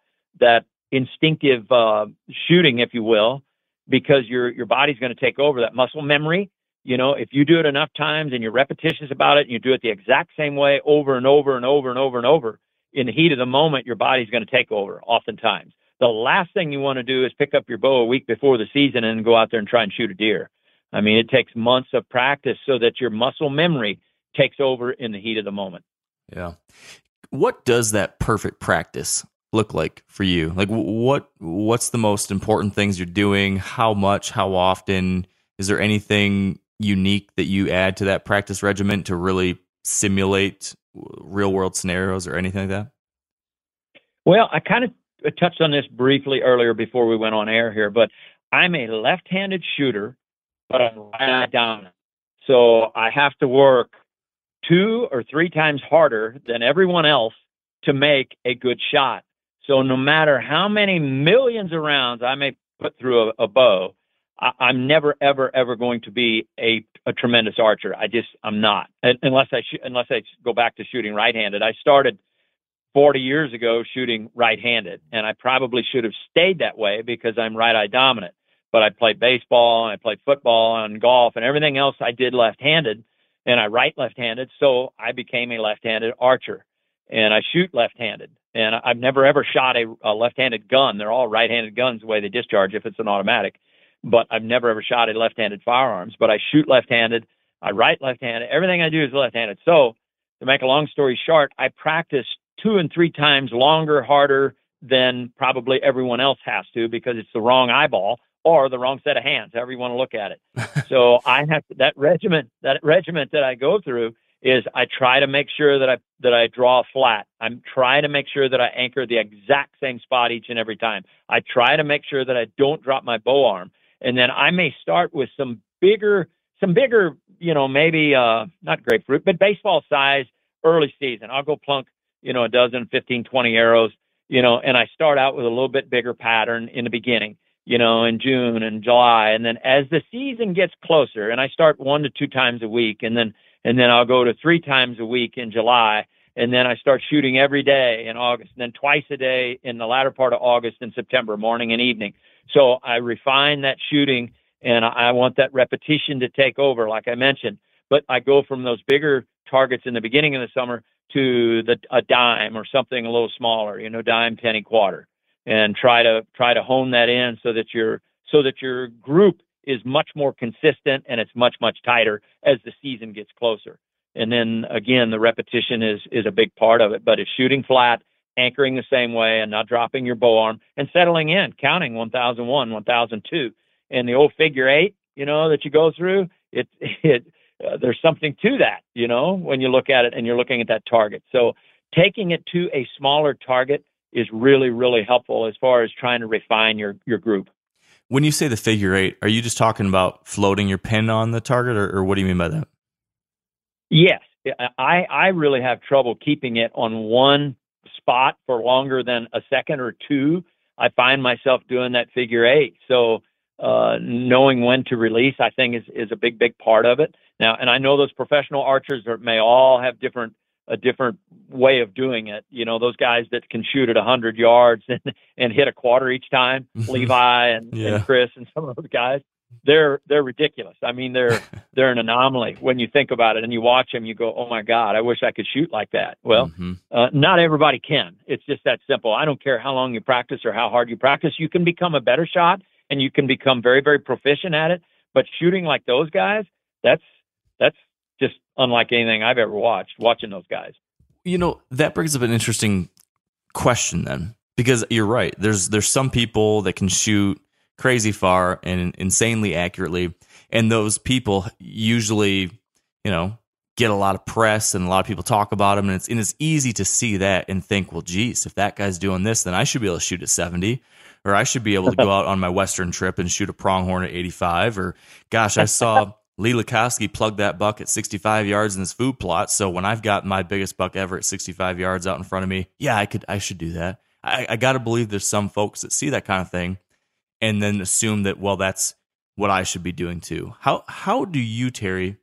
instinctive shooting, if you will, because your body's going to take over that muscle memory. You know, if you do it enough times and you're repetitious about it, and you do it the exact same way over and over and over and over and over, in the heat of the moment, your body's going to take over oftentimes. The last thing you want to do is pick up your bow a week before the season and go out there and try and shoot a deer. I mean, it takes months of practice so that your muscle memory takes over in the heat of the moment. Yeah. What does that perfect practice look like for you? Like, what's the most important things you're doing? How much, how often? Is there anything unique that you add to that practice regimen to really simulate real world scenarios or anything like that? Well, I kind of touched on this briefly earlier before we went on air here, but I'm a left-handed shooter, but I'm right eye dominant. So I have to work 2 or 3 times harder than everyone else to make a good shot. So no matter how many millions of rounds I may put through a bow, I'm never, ever, ever going to be a tremendous archer. I'm not. Unless I go back to shooting right-handed. I started 40 years ago shooting right-handed, and I probably should have stayed that way because I'm right-eye dominant. But I played baseball, and I played football and golf, and everything else I did left-handed, and I write left-handed, so I became a left-handed archer. And I shoot left-handed, and I've never ever shot a left-handed gun. They're all right-handed guns the way they discharge if it's an automatic, but I've never ever shot a left-handed firearms, but I shoot left-handed, I write left-handed, everything I do is left-handed. So to make a long story short, I practice 2 and 3 times longer, harder than probably everyone else has to because it's the wrong eyeball or the wrong set of hands, however you want to look at it. So I have that regiment that I go through is I try to make sure that I draw flat. I'm trying to make sure that I anchor the exact same spot each and every time. I try to make sure that I don't drop my bow arm. And then I may start with some bigger, you know, maybe not grapefruit, but baseball size early season. I'll go plunk, you know, 12, 15, 20 arrows, you know, and I start out with a little bit bigger pattern in the beginning, you know, in June and July. And then as the season gets closer, and I start 1 to 2 times a week, and then I'll go to 3 times a week in July, and then I start shooting every day in August, and then twice a day in the latter part of August and September, morning and evening. So I refine that shooting, and I want that repetition to take over, like I mentioned. But I go from those bigger targets in the beginning of the summer to a dime or something a little smaller, you know, dime, penny, quarter. and try to hone that in so that your group is much more consistent and it's much tighter as the season gets closer. And then again, the repetition is a big part of it, but it's shooting flat, anchoring the same way and not dropping your bow arm and settling in, counting 1,001, 1,002. And the old figure eight, that you go through, there's something to that, when you look at it and you're looking at that target. So taking it to a smaller target is really, really helpful as far as trying to refine your group. When you say the figure eight, are you just talking about floating your pin on the target, or what do you mean by that? Yes. I really have trouble keeping it on one spot for longer than a second or two. I find myself doing that figure eight. So knowing when to release, I think is a big part of it. Now, and I know those professional archers may all have a different way of doing it. Those guys that can shoot at 100 yards and hit a quarter each time, Levi and Chris and some of those guys, they're ridiculous. I mean, they're an anomaly when you think about it, and you watch them, you go, oh my God, I wish I could shoot like that. Well, not everybody can. It's just that simple. I don't care how long you practice or how hard you practice. You can become a better shot and you can become very, very proficient at it. But shooting like those guys, that's just unlike anything I've ever watching those guys. That brings up an interesting question then, because you're right. There's some people that can shoot crazy far and insanely accurately. And those people usually, get a lot of press and a lot of people talk about them. And it's easy to see that and think, well, geez, if that guy's doing this, then I should be able to shoot at 70, or I should be able to go out on my Western trip and shoot a pronghorn at 85, or gosh, I saw Lee Lakosky plugged that buck at 65 yards in his food plot. So when I've got my biggest buck ever at 65 yards out in front of me, yeah, I should do that. I got to believe there's some folks that see that kind of thing and then assume that, well, that's what I should be doing too. How do you, Terry,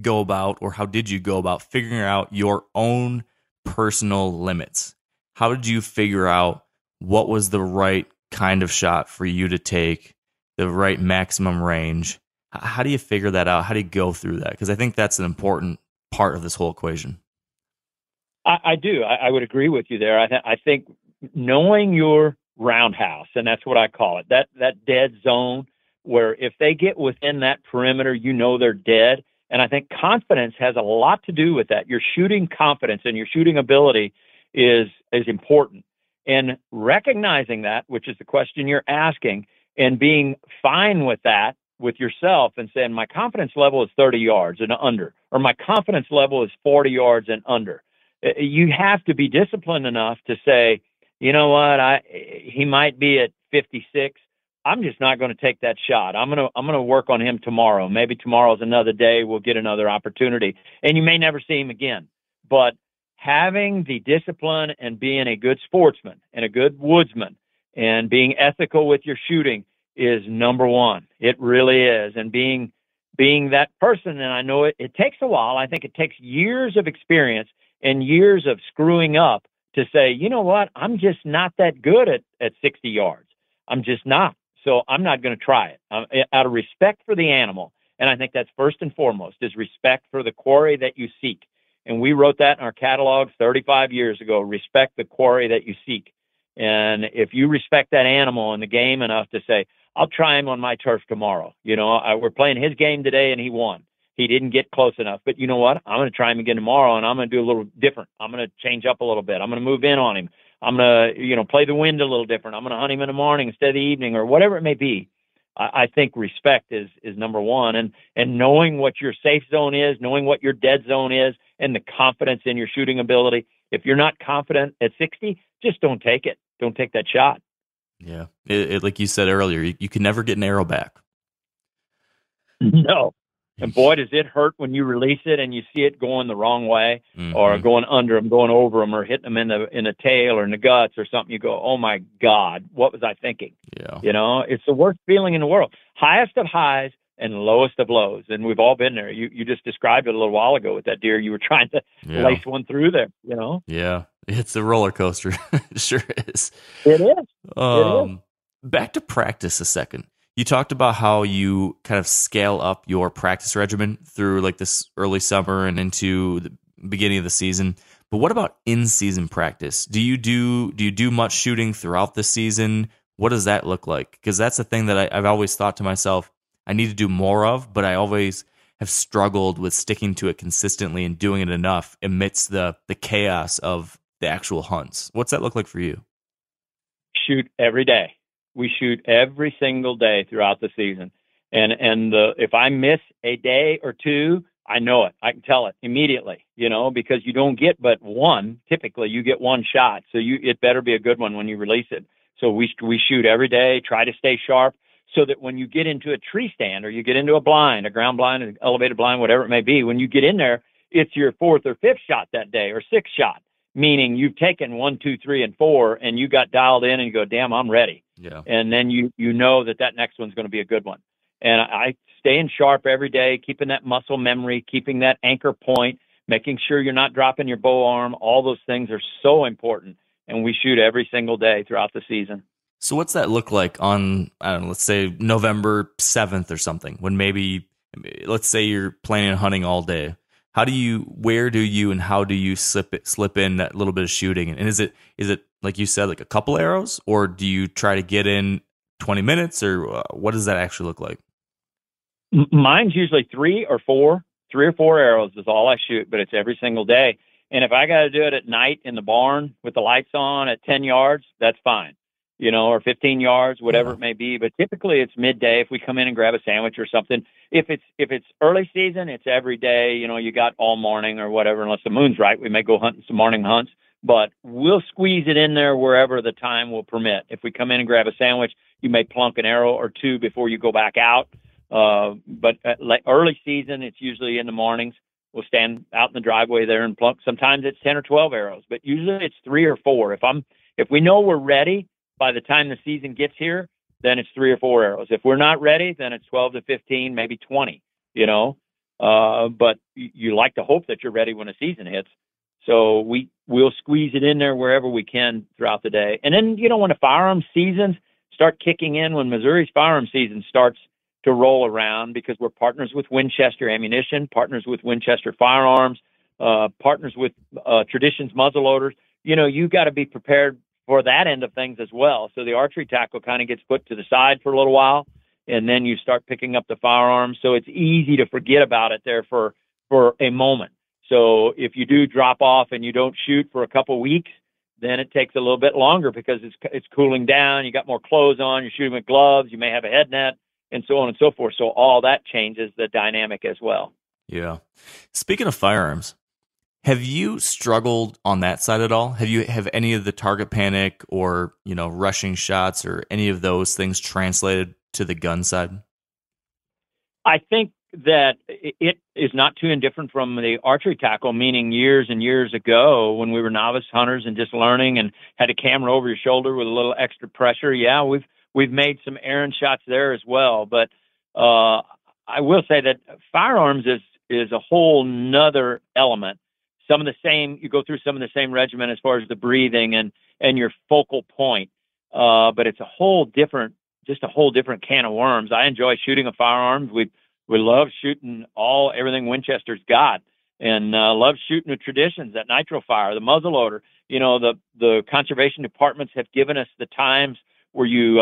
go about, or how did you go about figuring out your own personal limits? How did you figure out what was the right kind of shot for you to take, the right maximum range? How do you figure that out? How do you go through that? Because I think that's an important part of this whole equation. I do. I would agree with you there. I think knowing your roundhouse, and that's what I call it, that dead zone where if they get within that perimeter, they're dead. And I think confidence has a lot to do with that. Your shooting confidence and your shooting ability is important. And recognizing that, which is the question you're asking, and being fine with that, with yourself and saying, my confidence level is 30 yards and under, or my confidence level is 40 yards and under. You have to be disciplined enough to say, you know what, he might be at 56. I'm just not going to take that shot. I'm going to work on him tomorrow. Maybe tomorrow's another day. We'll get another opportunity, and you may never see him again, but having the discipline and being a good sportsman and a good woodsman and being ethical with your shooting is number one. It really is. And being that person, and I know it takes a while. I think it takes years of experience and years of screwing up to say, you know what, I'm just not that good at 60 yards. I'm just not. So I'm not going to try it. Out of respect for the animal. And I think that's first and foremost, is respect for the quarry that you seek. And we wrote that in our catalog 35 years ago, respect the quarry that you seek. And if you respect that animal and the game enough to say, I'll try him on my turf tomorrow. We're playing his game today and he won. He didn't get close enough, but you know what? I'm going to try him again tomorrow, and I'm going to do a little different. I'm going to change up a little bit. I'm going to move in on him. I'm going to, play the wind a little different. I'm going to hunt him in the morning instead of the evening, or whatever it may be. I think respect is number one, and knowing what your safe zone is, knowing what your dead zone is, and the confidence in your shooting ability. If you're not confident at 60, just don't take it. Don't take that shot. Yeah. Like you said earlier, you can never get an arrow back. No. And boy, does it hurt when you release it and you see it going the wrong way, or going under them, going over them, or hitting them in the tail or in the guts or something. You go, oh my God, what was I thinking? Yeah. It's the worst feeling in the world. Highest of highs and lowest of lows. And we've all been there. You just described it a little while ago with that deer. You were trying to lace one through there, Yeah. It's a roller coaster. It sure is. It is. Back to practice a second. You talked about how you kind of scale up your practice regimen through like this early summer and into the beginning of the season. But what about in-season practice? Do you do much shooting throughout the season? What does that look like? Because that's the thing that I've always thought to myself, I need to do more of, but I always have struggled with sticking to it consistently and doing it enough amidst the chaos of the actual hunts. What's that look like for you? Shoot every day. We shoot every single day throughout the season. And if I miss a day or two, I know it. I can tell it immediately, because you don't get but one. Typically, you get one shot. So it better be a good one when you release it. So we shoot every day, try to stay sharp, so that when you get into a tree stand or you get into a blind, a ground blind, an elevated blind, whatever it may be, when you get in there, it's your fourth or fifth shot that day or sixth shot, meaning you've taken 1, 2, 3, and 4, and you got dialed in and you go, damn, I'm ready. Yeah. And then you know that next one's going to be a good one. And I staying sharp every day, keeping that muscle memory, keeping that anchor point, making sure you're not dropping your bow arm. All those things are so important. And we shoot every single day throughout the season. So what's that look like on, I don't know, let's say November 7th or something, when maybe, let's say you're planning on hunting all day. How do you slip in that little bit of shooting? And is it like you said, like a couple arrows, or do you try to get in 20 minutes, or what does that actually look like? Mine's usually 3 or 4 arrows is all I shoot, but it's every single day. And if I got to do it at night in the barn with the lights on at 10 yards, that's fine, or 15 yards, whatever it may be. But typically it's midday if we come in and grab a sandwich or something. If it's early season, it's every day, you got all morning or whatever, unless the moon's right. We may go hunting some morning hunts, but we'll squeeze it in there wherever the time will permit. If we come in and grab a sandwich, you may plunk an arrow or two before you go back out. But at early season, it's usually in the mornings. We'll stand out in the driveway there and plunk. Sometimes it's 10 or 12 arrows, but usually it's 3 or 4. If we know we're ready by the time the season gets here, then it's 3 or 4 arrows. If we're not ready, then it's 12 to 15, maybe 20, but you like to hope that you're ready when the season hits. So we'll squeeze it in there wherever we can throughout the day. And then, when the firearm seasons start kicking in, when Missouri's firearm season starts to roll around, because we're partners with Winchester Ammunition, partners with Winchester Firearms, partners with Traditions Muzzleloaders. You got to be prepared for that end of things as well. So the archery tackle kind of gets put to the side for a little while, and then you start picking up the firearms. So it's easy to forget about it there for a moment. So if you do drop off and you don't shoot for a couple weeks, then it takes a little bit longer because it's cooling down. You got more clothes on. You're shooting with gloves. You may have a head net, and so on and so forth. So all that changes the dynamic as well. Yeah. Speaking of firearms, have you struggled on that side at all? Have any of the target panic or, rushing shots or any of those things translated to the gun side? I think that it is not too indifferent from the archery tackle, meaning years and years ago when we were novice hunters and just learning and had a camera over your shoulder with a little extra pressure. Yeah, We've made some errant shots there as well, but I will say that firearms is a whole nother element. You go through some of the same regimen as far as the breathing and your focal point, but it's a whole different can of worms. I enjoy shooting a firearm. We love shooting everything Winchester's got, and love shooting the Traditions, that nitro fire, the muzzleloader. The conservation departments have given us the times where you,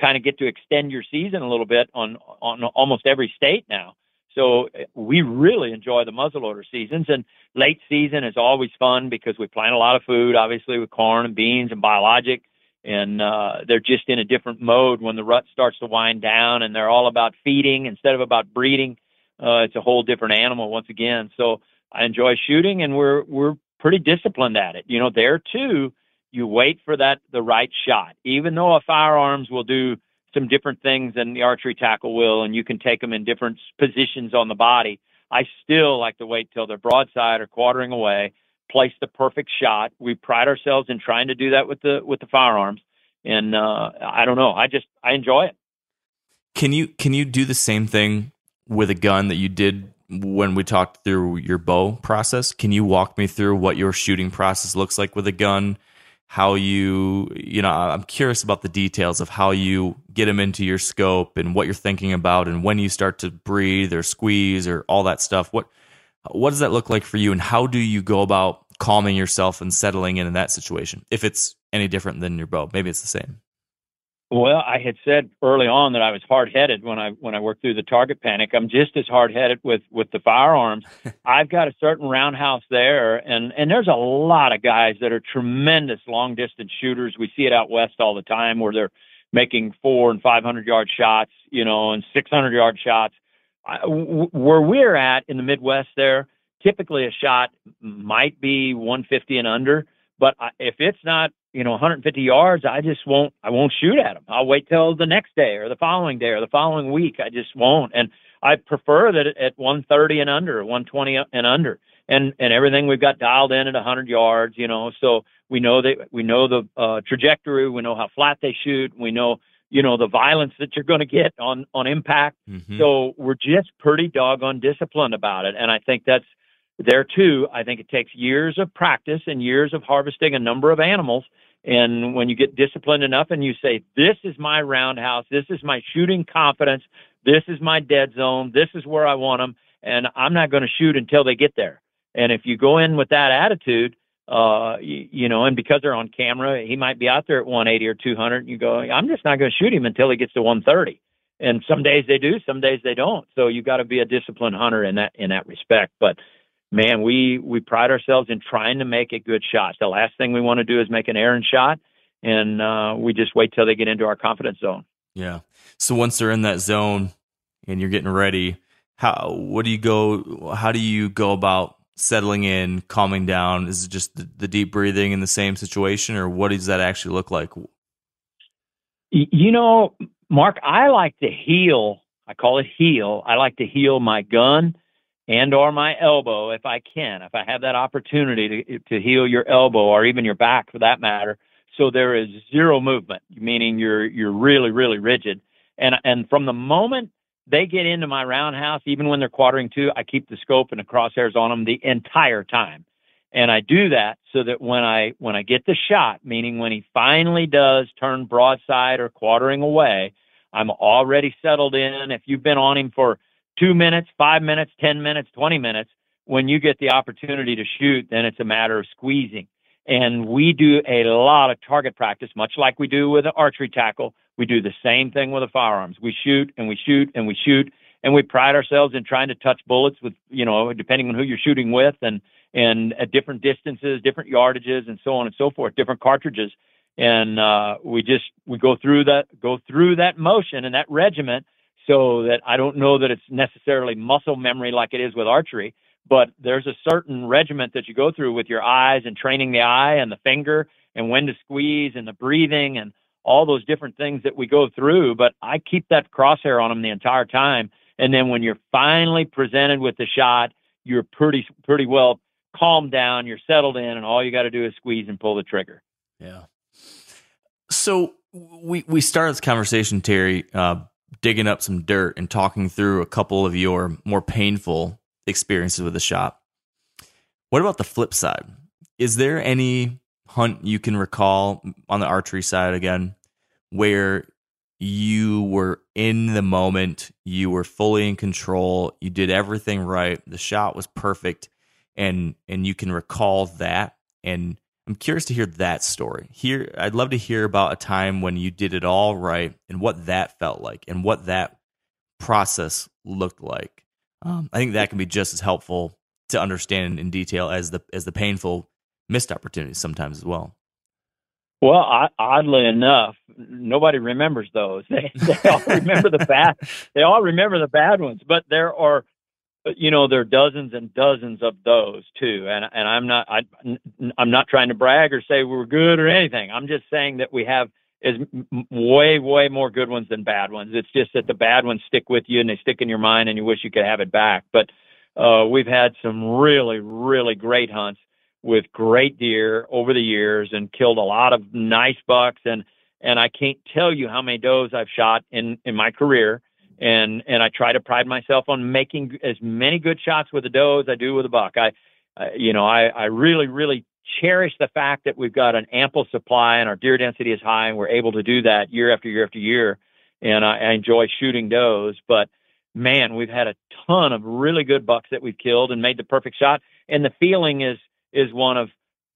kind of get to extend your season a little bit on almost every state now. So we really enjoy the muzzleloader seasons, and late season is always fun because we plant a lot of food, obviously, with corn and beans and biologic, and they're just in a different mode when the rut starts to wind down, and they're all about feeding instead of about breeding. It's a whole different animal once again. So I enjoy shooting, and we're pretty disciplined at it. There too, you wait for the right shot, even though a firearms will do some different things than the archery tackle will, and you can take them in different positions on the body. I still like to wait till they're broadside or quartering away, place the perfect shot. We pride ourselves in trying to do that with the firearms. And I don't know. I enjoy it. Can you do the same thing with a gun that you did when we talked through your bow process? Can you walk me through what your shooting process looks like with a gun? How I'm curious about the details of how you get them into your scope and what you're thinking about and when you start to breathe or squeeze or all that stuff. What What does that look like for you, and how do you go about calming yourself and settling in that situation, if it's any different than your bow? Maybe it's the same. Well, I had said early on that I was hard-headed when I worked through the target panic. I'm just as hard-headed with the firearms. I've got a certain roundhouse there, and there's a lot of guys that are tremendous long-distance shooters. We see it out west all the time where they're making 400- and 500-yard shots, and 600-yard shots. Where we're at in the Midwest there, typically a shot might be 150 and under, but if it's not 150 yards, I won't shoot at them. I'll wait till the next day or the following day or the following week. I just won't. And I prefer that at 130 and under, 120 and under, and everything we've got dialed in at 100 yards, so we know the trajectory, we know how flat they shoot. We know, the violence that you're going to get on impact. Mm-hmm. So we're just pretty doggone disciplined about it. And I think that's there too. I think it takes years of practice and years of harvesting a number of animals. And when you get disciplined enough and you say, this is my roundhouse, this is my shooting confidence, this is my dead zone, this is where I want them, and I'm not going to shoot until they get there. And if you go in with that attitude, and because they're on camera, he might be out there at 180 or 200, and you go, I'm just not going to shoot him until he gets to 130. And some days they do, some days they don't. So you got to be a disciplined hunter in that respect. But man, we pride ourselves in trying to make a good shot. The last thing we want to do is make an errant shot, and we just wait till they get into our confidence zone. Yeah. So once they're in that zone and you're getting ready, how do you go about settling in, calming down? Is it just the deep breathing in the same situation, or what does that actually look like? Mark, I like to heal. I call it heal. I like to heal my gun and or my elbow if I can, if I have that opportunity to heal your elbow or even your back for that matter. So there is zero movement, meaning you're really, really rigid. And from the moment they get into my roundhouse, even when they're quartering two, I keep the scope and the crosshairs on them the entire time. And I do that so that when I get the shot, meaning when he finally does turn broadside or quartering away, I'm already settled in. If you've been on him for 2 minutes, 5 minutes, 10 minutes, 20 minutes, when you get the opportunity to shoot, then it's a matter of squeezing. And we do a lot of target practice, much like we do with an archery tackle. We do the same thing with the firearms. We shoot and we shoot and we shoot, and we pride ourselves in trying to touch bullets with, depending on who you're shooting with and at different distances, different yardages, and so on and so forth, different cartridges. And we go through that motion and that regiment, so that I don't know that it's necessarily muscle memory like it is with archery, but there's a certain regiment that you go through with your eyes and training the eye and the finger and when to squeeze and the breathing and all those different things that we go through. But I keep that crosshair on them the entire time. And then when you're finally presented with the shot, you're pretty well calmed down, you're settled in, and all you got to do is squeeze and pull the trigger. Yeah. So we started this conversation, Terry, digging up some dirt and talking through a couple of your more painful experiences with the shot. What about the flip side? Is there any hunt you can recall on the archery side again, where you were in the moment, you were fully in control, you did everything right, the shot was perfect, and you can recall that? And I'm curious to hear that story. Here, I'd love to hear about a time when you did it all right and what that felt like and what that process looked like. I think that can be just as helpful to understand in detail as the painful missed opportunities sometimes as well. Well, oddly enough, nobody remembers those. They all remember the bad. They all remember the bad ones, but there are. There are dozens and dozens of those too, and I'm not trying to brag or say we're good or anything. I'm just saying that we have is way more good ones than bad ones. It's just that the bad ones stick with you and they stick in your mind, and you wish you could have it back. But we've had some really, really great hunts with great deer over the years, and killed a lot of nice bucks, and I can't tell you how many does I've shot in my career. And I try to pride myself on making as many good shots with a doe as I do with a buck. I really, really cherish the fact that we've got an ample supply and our deer density is high and we're able to do that year after year after year. And I enjoy shooting does, but man, we've had a ton of really good bucks that we've killed and made the perfect shot. And the feeling is one of,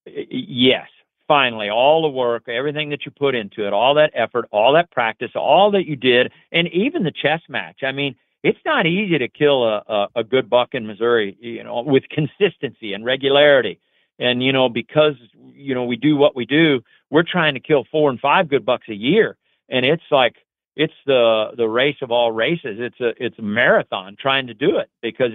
yes, finally, all the work, everything that you put into it, all that effort, all that practice, all that you did, and even the chess match. I mean, it's not easy to kill a good buck in Missouri, you know, with consistency and regularity. And, you know, because, you know, we do what we do, we're trying to kill 4 and 5 good bucks a year. And it's like, it's the race of all races. It's a marathon trying to do it, because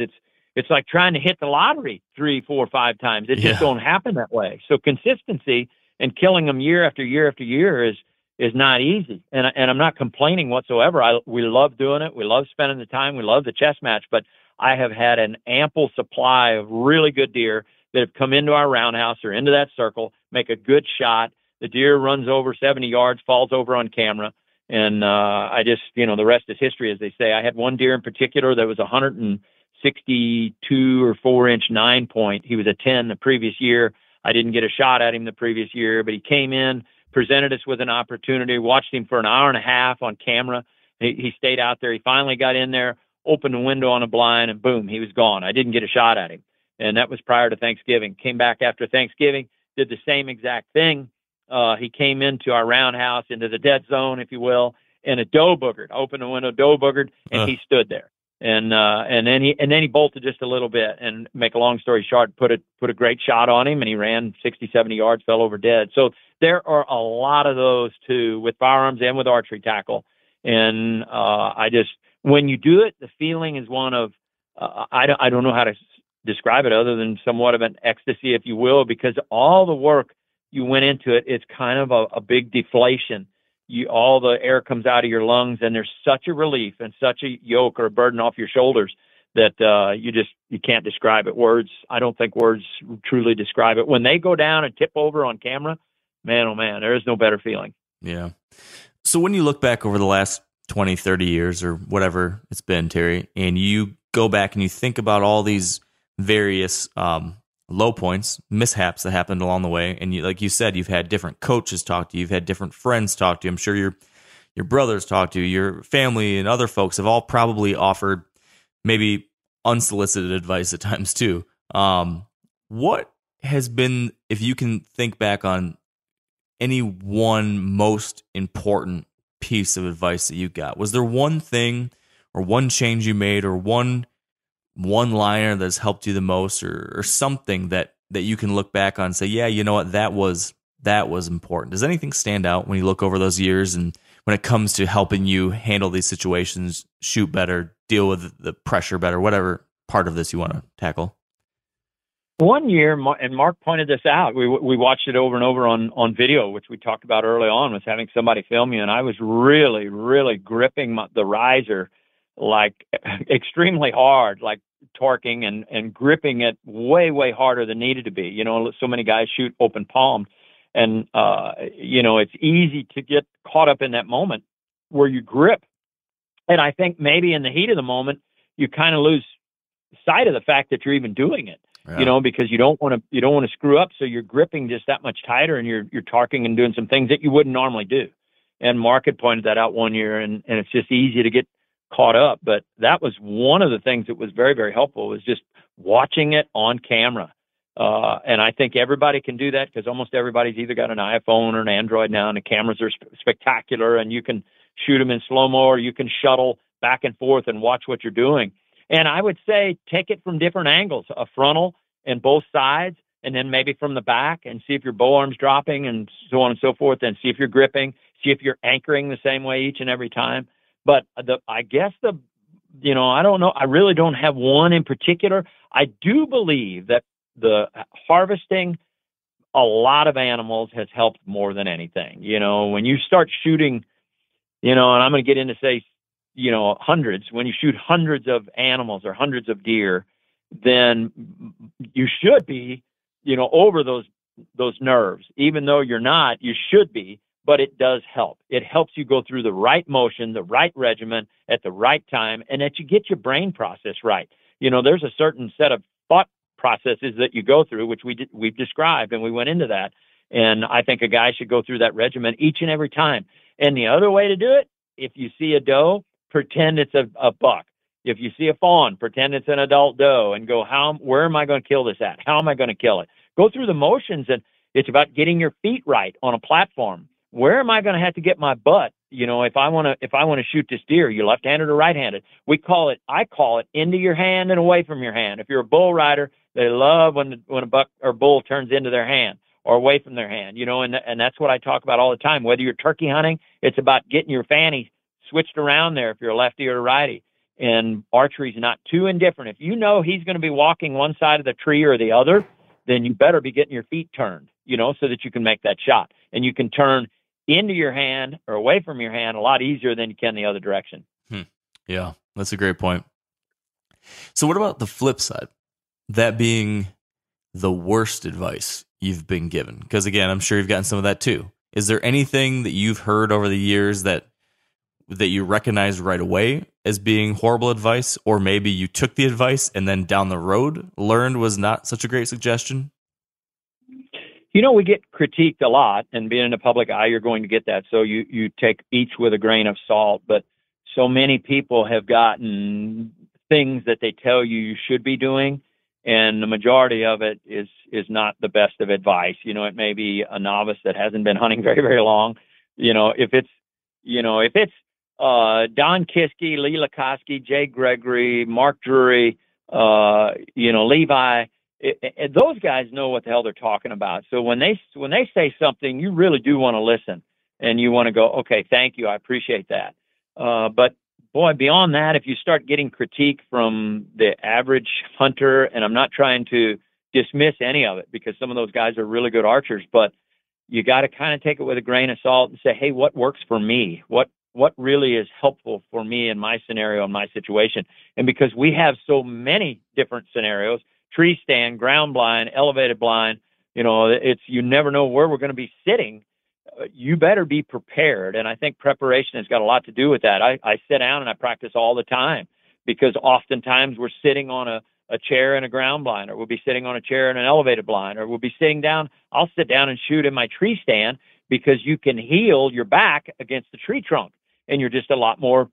it's like trying to hit the lottery 3, 4, 5 times. It just don't happen that way. So consistency and killing them year after year after year is not easy. And I'm not complaining whatsoever. We love doing it. We love spending the time. We love the chess match, but I have had an ample supply of really good deer that have come into our roundhouse or into that circle, make a good shot. The deer runs over 70 yards, falls over on camera. And I just, you know, the rest is history, as they say. I had one deer in particular that was 162 or 4-inch 9-point. He was a 10 the previous year. I didn't get a shot at him the previous year, but he came in, presented us with an opportunity, watched him for an hour and a half on camera. He stayed out there. He finally got in there, opened the window on a blind, and boom, he was gone. I didn't get a shot at him. And that was prior to Thanksgiving. Came back after Thanksgiving, did the same exact thing. He came into our roundhouse, into the dead zone, if you will, and a doe boogered. Opened the window, doe boogered, and he stood there. And then he bolted just a little bit, and make a long story short, put a great shot on him, and he ran 60, 70 yards, fell over dead. So there are a lot of those too, with firearms and with archery tackle. And I just, when you do it, the feeling is one of I don't know how to describe it other than somewhat of an ecstasy, if you will, because all the work you went into it, it's kind of a big deflation. All the air comes out of your lungs, and there's such a relief and such a yoke or a burden off your shoulders that you can't describe it. Words, I don't think words truly describe it. When they go down and tip over on camera, man, oh man, there is no better feeling. Yeah. So when you look back over the last 20, 30 years or whatever it's been, Terry, and you go back and you think about all these various low points, mishaps that happened along the way. And you, like you said, you've had different coaches talk to you. You've had different friends talk to you. I'm sure your brothers talk to you, your family and other folks have all probably offered maybe unsolicited advice at times too. What has been, if you can think back on any one most important piece of advice that you got, was there one thing or one change you made or one liner that's helped you the most or something that you can look back on and say, yeah, you know what, that was important. Does anything stand out when you look over those years and when it comes to helping you handle these situations, shoot better, deal with the pressure better, whatever part of this you want to tackle? One year, and Mark pointed this out, we watched it over and over on video, which we talked about early on, was having somebody film you, and I was really, really gripping the riser like extremely hard, like torquing and gripping it way, way harder than needed to be. You know, so many guys shoot open palmed, and, you know, it's easy to get caught up in that moment where you grip. And I think maybe in the heat of the moment, you kind of lose sight of the fact that you're even doing it, you know, because you don't want to screw up. So you're gripping just that much tighter, and you're torquing and doing some things that you wouldn't normally do. And Mark had pointed that out one year, and it's just easy to get caught up. But that was one of the things that was very, very helpful, was just watching it on camera. And I think everybody can do that, because almost everybody's either got an iPhone or an Android now, and the cameras are spectacular, and you can shoot them in slow-mo, or you can shuttle back and forth and watch what you're doing. And I would say, take it from different angles, a frontal and both sides, and then maybe from the back, and see if your bow arm's dropping and so on and so forth, and see if you're gripping, see if you're anchoring the same way each and every time. But I don't know. I really don't have one in particular. I do believe that the harvesting a lot of animals has helped more than anything. You know, when you start shooting, you know, and I'm going to get into, say, you know, hundreds, when you shoot hundreds of animals or hundreds of deer, then you should be, you know, over those nerves. Even though you're not, you should be. But it does help. It helps you go through the right motion, the right regimen at the right time, and that you get your brain process right. You know, there's a certain set of thought processes that you go through, which we've described, and we went into that. And I think a guy should go through that regimen each and every time. And the other way to do it, if you see a doe, pretend it's a buck. If you see a fawn, pretend it's an adult doe and go, where am I going to kill this at? How am I going to kill it? Go through the motions, and it's about getting your feet right on a platform. Where am I going to have to get my butt? You know, if I want to shoot this deer, you're left-handed or right-handed. I call it into your hand and away from your hand. If you're a bull rider, they love when a buck or bull turns into their hand or away from their hand, you know, and that's what I talk about all the time. Whether you're turkey hunting, it's about getting your fanny switched around there if you're a lefty or a righty. And archery's not too indifferent. If you know he's going to be walking one side of the tree or the other, then you better be getting your feet turned, you know, so that you can make that shot. And you can turn into your hand or away from your hand a lot easier than you can the other direction. Yeah, that's a great point. So what about the flip side? That being the worst advice you've been given? Because again, I'm sure you've gotten some of that too. Is there anything that you've heard over the years that you recognize right away as being horrible advice, or maybe you took the advice and then down the road learned was not such a great suggestion? You know, we get critiqued a lot, and being in the public eye, you're going to get that. So you take each with a grain of salt, but so many people have gotten things that they tell you should be doing. And the majority of it is not the best of advice. You know, it may be a novice that hasn't been hunting very, very long. You know, if it's Don Kisky, Lee Lakosky, Jay Gregory, Mark Drury, Levi, those guys know what the hell they're talking about. So when they say something, you really do want to listen, and you want to go, okay, thank you, I appreciate that. But boy, beyond that, if you start getting critique from the average hunter, and I'm not trying to dismiss any of it because some of those guys are really good archers, but you got to kind of take it with a grain of salt and say, hey, what works for me? What really is helpful for me in my scenario, in my situation? And because we have so many different scenarios, tree stand, ground blind, elevated blind, you know, you never know where we're going to be sitting. You better be prepared. And I think preparation has got a lot to do with that. I sit down and I practice all the time, because oftentimes we're sitting on a chair in a ground blind, or we'll be sitting on a chair in an elevated blind, or we'll be sitting down. I'll sit down and shoot in my tree stand because you can heel your back against the tree trunk, and you're just a lot more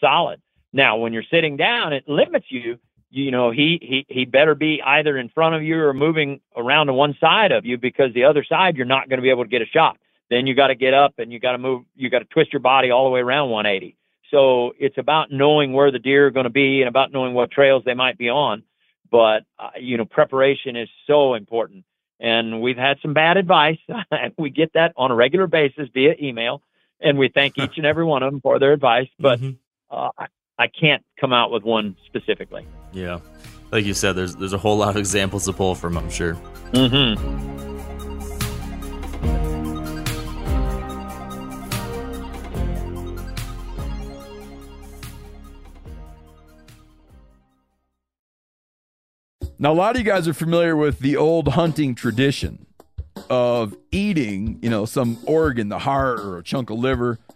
solid. Now, when you're sitting down, it limits you. You know, he better be either in front of you or moving around to one side of you, because the other side, you're not going to be able to get a shot. Then you got to get up and you got to move. You got to twist your body all the way around 180. So it's about knowing where the deer are going to be and about knowing what trails they might be on. But, preparation is so important. And we've had some bad advice. We get that on a regular basis via email. And we thank each and every one of them for their advice. But I can't come out with one specifically. Yeah. Like you said, there's a whole lot of examples to pull from, I'm sure. Mm-hmm. Now, a lot of you guys are familiar with the old hunting tradition of eating, you know, some organ, the heart or a chunk of liver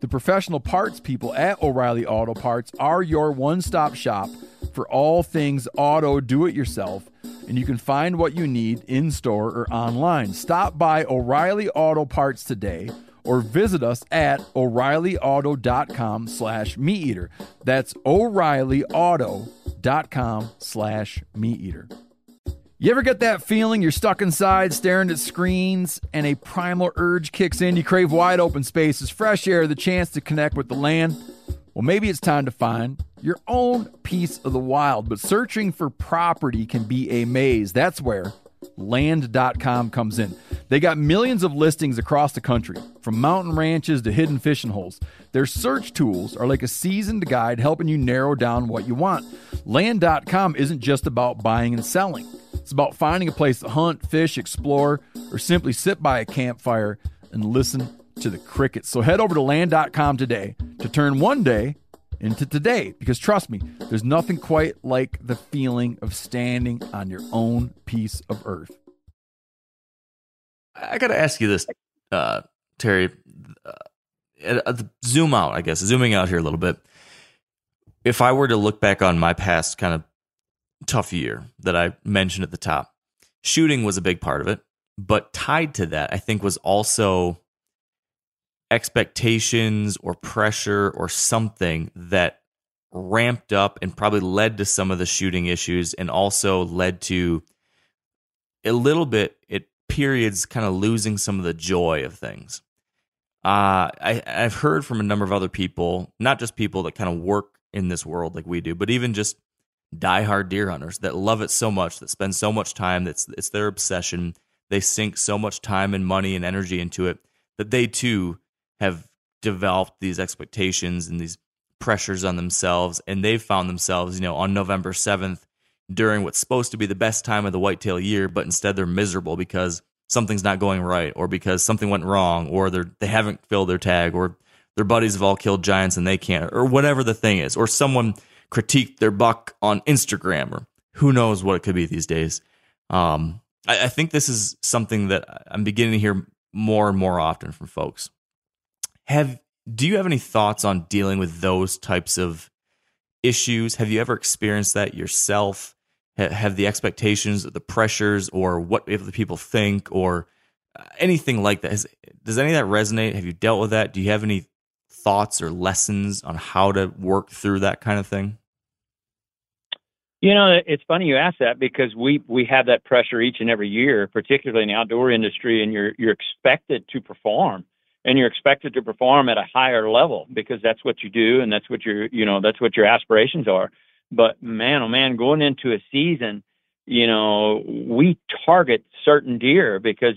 The professional parts people at O'Reilly Auto Parts are your one-stop shop for all things auto do-it-yourself, and you can find what you need in-store or online. Stop by O'Reilly Auto Parts today or visit us at O'ReillyAuto.com/MeatEater. That's O'ReillyAuto.com/MeatEater. You ever get that feeling you're stuck inside staring at screens and a primal urge kicks in? You crave wide open spaces, fresh air, the chance to connect with the land. Well, maybe it's time to find your own piece of the wild, but searching for property can be a maze. That's where Land.com comes in. They got millions of listings across the country, from mountain ranches to hidden fishing holes. Their search tools are like a seasoned guide helping you narrow down what you want. Land.com isn't just about buying and selling. It's about finding a place to hunt, fish, explore, or simply sit by a campfire and listen to the crickets. So head over to Land.com today to turn one day into today, because trust me, there's nothing quite like the feeling of standing on your own piece of earth. I got to ask you this, Terry. Zoom out, I guess. Zooming out here a little bit. If I were to look back on my past kind of tough year that I mentioned at the top, shooting was a big part of it. But tied to that, I think, was also expectations or pressure or something that ramped up and probably led to some of the shooting issues, and also led to a little bit at periods kind of losing some of the joy of things. I've heard from a number of other people, not just people that kind of work in this world like we do, but even just diehard deer hunters that love it so much, that spend so much time, it's their obsession. They sink so much time and money and energy into it that they too have developed these expectations and these pressures on themselves, and they've found themselves, on November 7th during what's supposed to be the best time of the whitetail year, but instead they're miserable because something's not going right, or because something went wrong, or they haven't filled their tag, or their buddies have all killed giants and they can't, or whatever the thing is, or someone critiqued their buck on Instagram, or who knows what it could be these days. I think this is something that I'm beginning to hear more and more often from folks. Do you have any thoughts on dealing with those types of issues? Have you ever experienced that yourself? Have the expectations, or the pressures, or what if the people think, or anything like that? Does any of that resonate? Have you dealt with that? Do you have any thoughts or lessons on how to work through that kind of thing? It's funny you ask that, because we have that pressure each and every year, particularly in the outdoor industry, and you're expected to perform. And you're expected to perform at a higher level because that's what you do, and that's what that's what your aspirations are. But man, oh man, going into a season, we target certain deer because,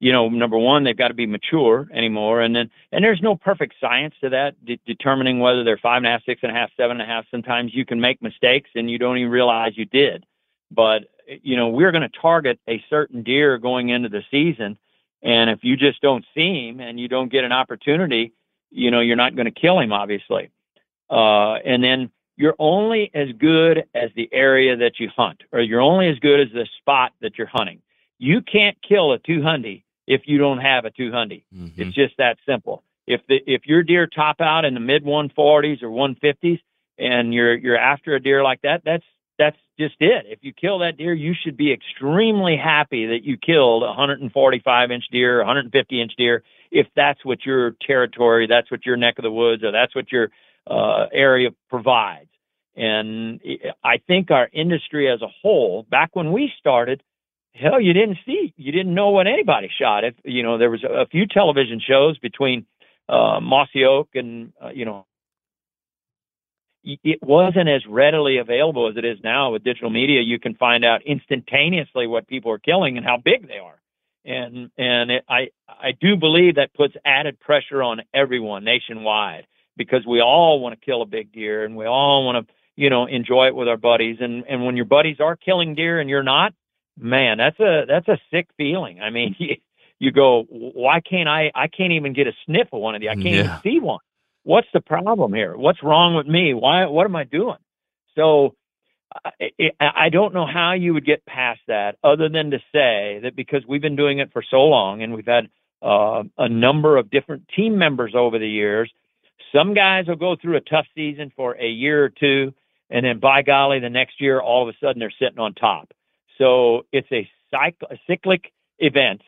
number one, they've got to be mature anymore. And there's no perfect science to that, determining whether they're 5.5, 6.5, 7.5. Sometimes you can make mistakes and you don't even realize you did. But, we're going to target a certain deer going into the season. And if you just don't see him and you don't get an opportunity, you're not going to kill him, obviously. And then you're only as good as the area that you hunt, or you're only as good as the spot that you're hunting. You can't kill a 200 if you don't have a 200. Mm-hmm. It's just that simple. If your deer top out in the mid 140s or 150s and you're after a deer like that, that's just it. If you kill that deer, you should be extremely happy that you killed a 145-inch deer, 150-inch deer, if that's what your territory, that's what your neck of the woods, or that's what your area provides. And I think our industry as a whole, back when we started, hell, you didn't know what anybody shot. If there was a few television shows between Mossy Oak and it wasn't as readily available as it is now with digital media. You can find out instantaneously what people are killing and how big they are. And I do believe that puts added pressure on everyone nationwide, because we all want to kill a big deer and we all want to, enjoy it with our buddies. And when your buddies are killing deer and you're not, man, that's a sick feeling. I mean, you go, why can't I even get a sniff of one of these? I can't even see one. what's the problem here? What's wrong with me? Why? What am I doing? So I don't know how you would get past that other than to say that because we've been doing it for so long and we've had a number of different team members over the years, some guys will go through a tough season for a year or two, and then by golly, the next year, all of a sudden they're sitting on top. So it's a cyclic event.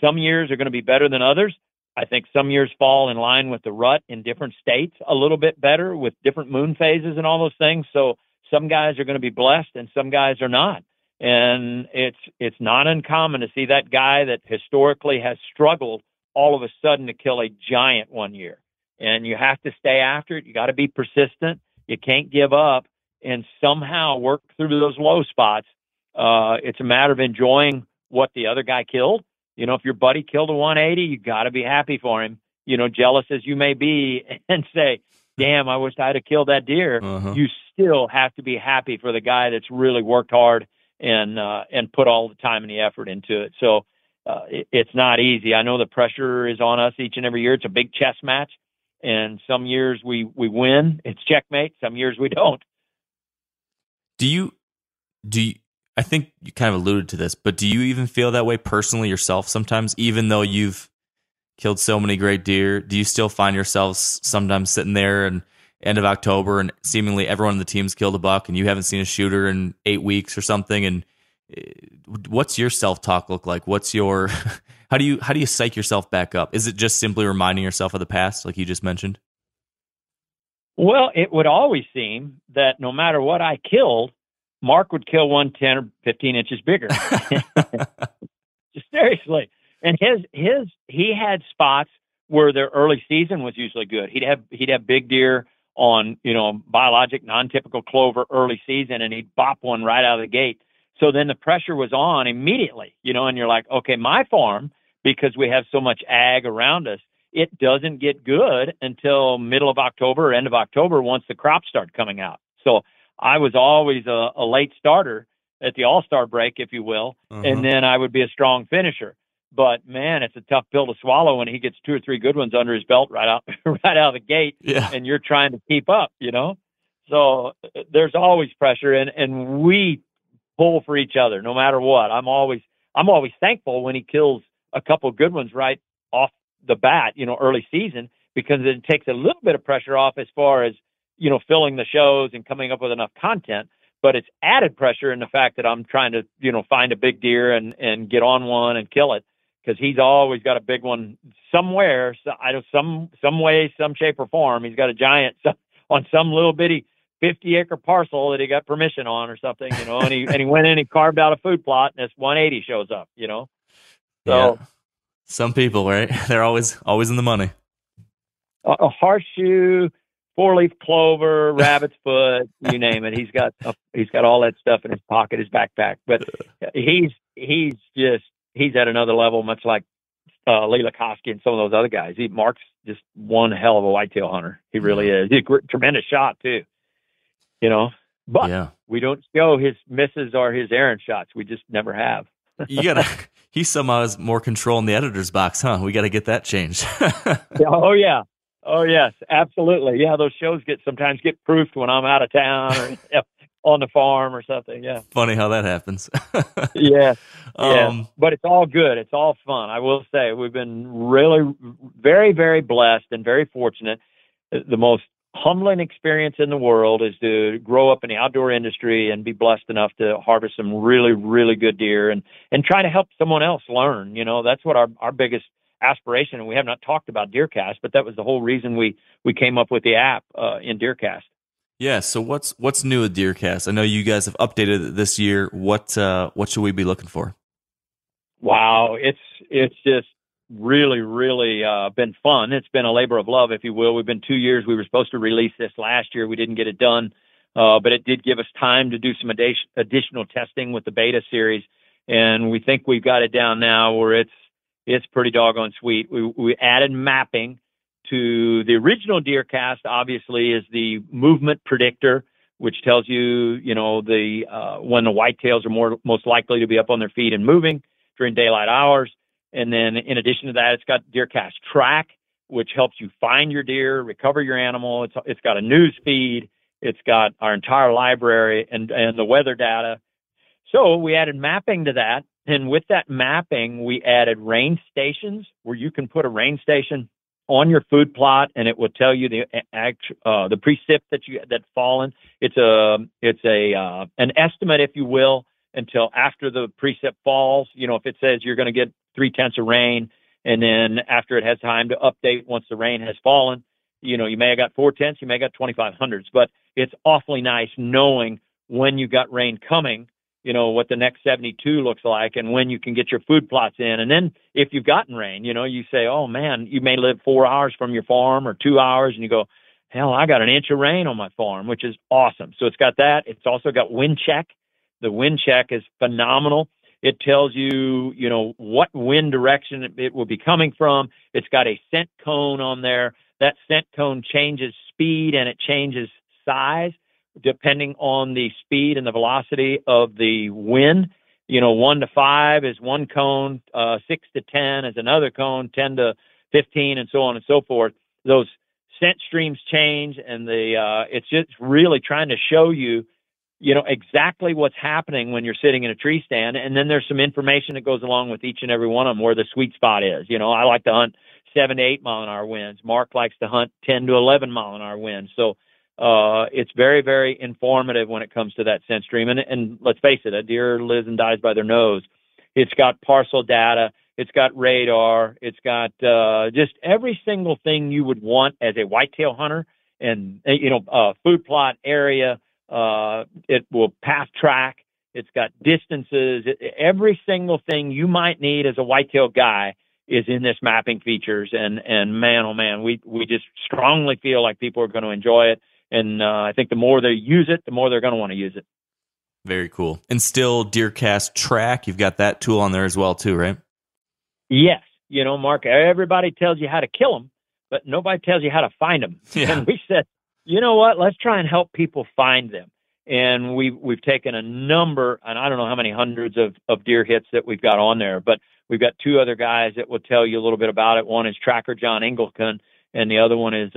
Some years are going to be better than others. I think some years fall in line with the rut in different states a little bit better with different moon phases and all those things. So some guys are going to be blessed and some guys are not. And it's not uncommon to see that guy that historically has struggled all of a sudden to kill a giant one year. And you have to stay after it. You got to be persistent. You can't give up and somehow work through those low spots. It's a matter of enjoying what the other guy killed. You know, if your buddy killed a 180, you got to be happy for him, you know, jealous as you may be, and say, damn, I wish I'd have killed that deer. Uh-huh. You still have to be happy for the guy that's really worked hard and put all the time and the effort into it. So it's not easy. I know the pressure is on us each and every year. It's a big chess match. And some years we win. It's checkmate. Some years we don't. Do you I think you kind of alluded to this, but do you even feel that way personally yourself sometimes, even though you've killed so many great deer? Do you still find yourselves sometimes sitting there and end of October and seemingly everyone on the team's killed a buck and you haven't seen a shooter in 8 weeks or something? And what's your self-talk look like? What's your, how do you psych yourself back up? Is it just simply reminding yourself of the past, like you just mentioned? Well, it would always seem that no matter what I killed, Mark would kill one 10 or 15 inches bigger. Seriously. And he had spots where their early season was usually good. He'd have big deer on, you know, biologic, non-typical clover early season, and he'd bop one right out of the gate. So then the pressure was on immediately, you know, and you're like, okay, my farm, because we have so much ag around us, it doesn't get good until middle of October, or end of October, once the crops start coming out. So I was always a late starter at the all-star break, if you will, and then I would be a strong finisher. But man, it's a tough pill to swallow when he gets two or three good ones under his belt right out of the gate, yeah. And you're trying to keep up, you know. So there's always pressure, and we pull for each other no matter what. I'm always thankful when he kills a couple good ones right off the bat, you know, early season, because it takes a little bit of pressure off as far as, you know, filling the shows and coming up with enough content. But it's added pressure in the fact that I'm trying to, you know, find a big deer and get on one and kill it, because he's always got a big one somewhere. So I don't, some way, some shape or form, he's got a giant on some little bitty 50-acre parcel that he got permission on or something, you know, and he went in and carved out a food plot, and this 180 shows up, you know. So yeah. Some people, right? They're always in the money. A horseshoe, 4-leaf clover, rabbit's foot, you name it. He's got all that stuff in his pocket, his backpack. But he's at another level, much like Lee Lakosky and some of those other guys. Mark's just one hell of a whitetail hunter. He really is. He's a tremendous shot too, you know. But yeah, we don't show his misses or his errant shots. We just never have. He somehow has more control in the editor's box, huh? We got to get that changed. Oh yeah. Oh yes, absolutely. Yeah, those shows sometimes get proofed when I'm out of town or on the farm or something. Yeah, funny how that happens. Yeah, but it's all good. It's all fun. I will say we've been really very, very blessed and very fortunate. The most humbling experience in the world is to grow up in the outdoor industry and be blessed enough to harvest some really, really good deer and try to help someone else learn. You know, that's what our biggest aspiration, and we have not talked about DeerCast, but that was the whole reason we came up with the app in DeerCast. Yeah, so what's new with DeerCast? I know you guys have updated it this year. What should we be looking for? Wow, it's just really, really been fun. It's been a labor of love, if you will. We've been 2 years. We were supposed to release this last year. We didn't get it done, but it did give us time to do some additional testing with the beta series, and we think we've got it down now where it's pretty doggone sweet. We added mapping to the original DeerCast. Obviously, is the movement predictor, which tells you, you know, when the whitetails are most likely to be up on their feet and moving during daylight hours. And then in addition to that, it's got DeerCast Track, which helps you find your deer, recover your animal. It's got a news feed. It's got our entire library and the weather data. So we added mapping to that. And with that mapping, we added range stations where you can put a range station on your food plot, and it will tell you the precip that's fallen. It's an estimate, if you will, until after the precip falls. You know, if it says you're going to get 3/10 of rain, and then after it has time to update once the rain has fallen, you know, you may have got 4/10, you may have got 2,500s, but it's awfully nice knowing when you got rain coming. You know, what the next 72 looks like and when you can get your food plots in. And then if you've gotten rain, you know, you say, oh, man, you may live 4 hours from your farm or 2 hours, and you go, hell, I got an inch of rain on my farm, which is awesome. So it's got that. It's also got wind check. The wind check is phenomenal. It tells you, you know, what wind direction it will be coming from. It's got a scent cone on there. That scent cone changes speed and it changes size, depending on the speed and the velocity of the wind. You know, 1 to 5 is one cone, 6 to 10 is another cone, 10 to 15, and so on and so forth. Those scent streams change, and it's just really trying to show you, you know, exactly what's happening when you're sitting in a tree stand. And then there's some information that goes along with each and every one of them where the sweet spot is. You know, I like to hunt 7 to 8 mile an hour winds. Mark likes to hunt 10 to 11 mile an hour winds. So, it's very, very informative when it comes to that scent stream. And let's face it, a deer lives and dies by their nose. It's got parcel data. It's got radar. It's got just every single thing you would want as a whitetail hunter. And, you know, food plot area. It will path track. It's got distances. Every single thing you might need as a whitetail guy is in this mapping features. And man, oh, man, we just strongly feel like people are going to enjoy it. And I think the more they use it, the more they're going to want to use it. Very cool. And still DeerCast Track, you've got that tool on there as well too, right? Yes. You know, Mark, everybody tells you how to kill them, but nobody tells you how to find them. Yeah. And we said, you know what, let's try and help people find them. And we've taken a number, and I don't know how many hundreds of deer hits that we've got on there, but we've got two other guys that will tell you a little bit about it. One is tracker John Engelken, and the other one is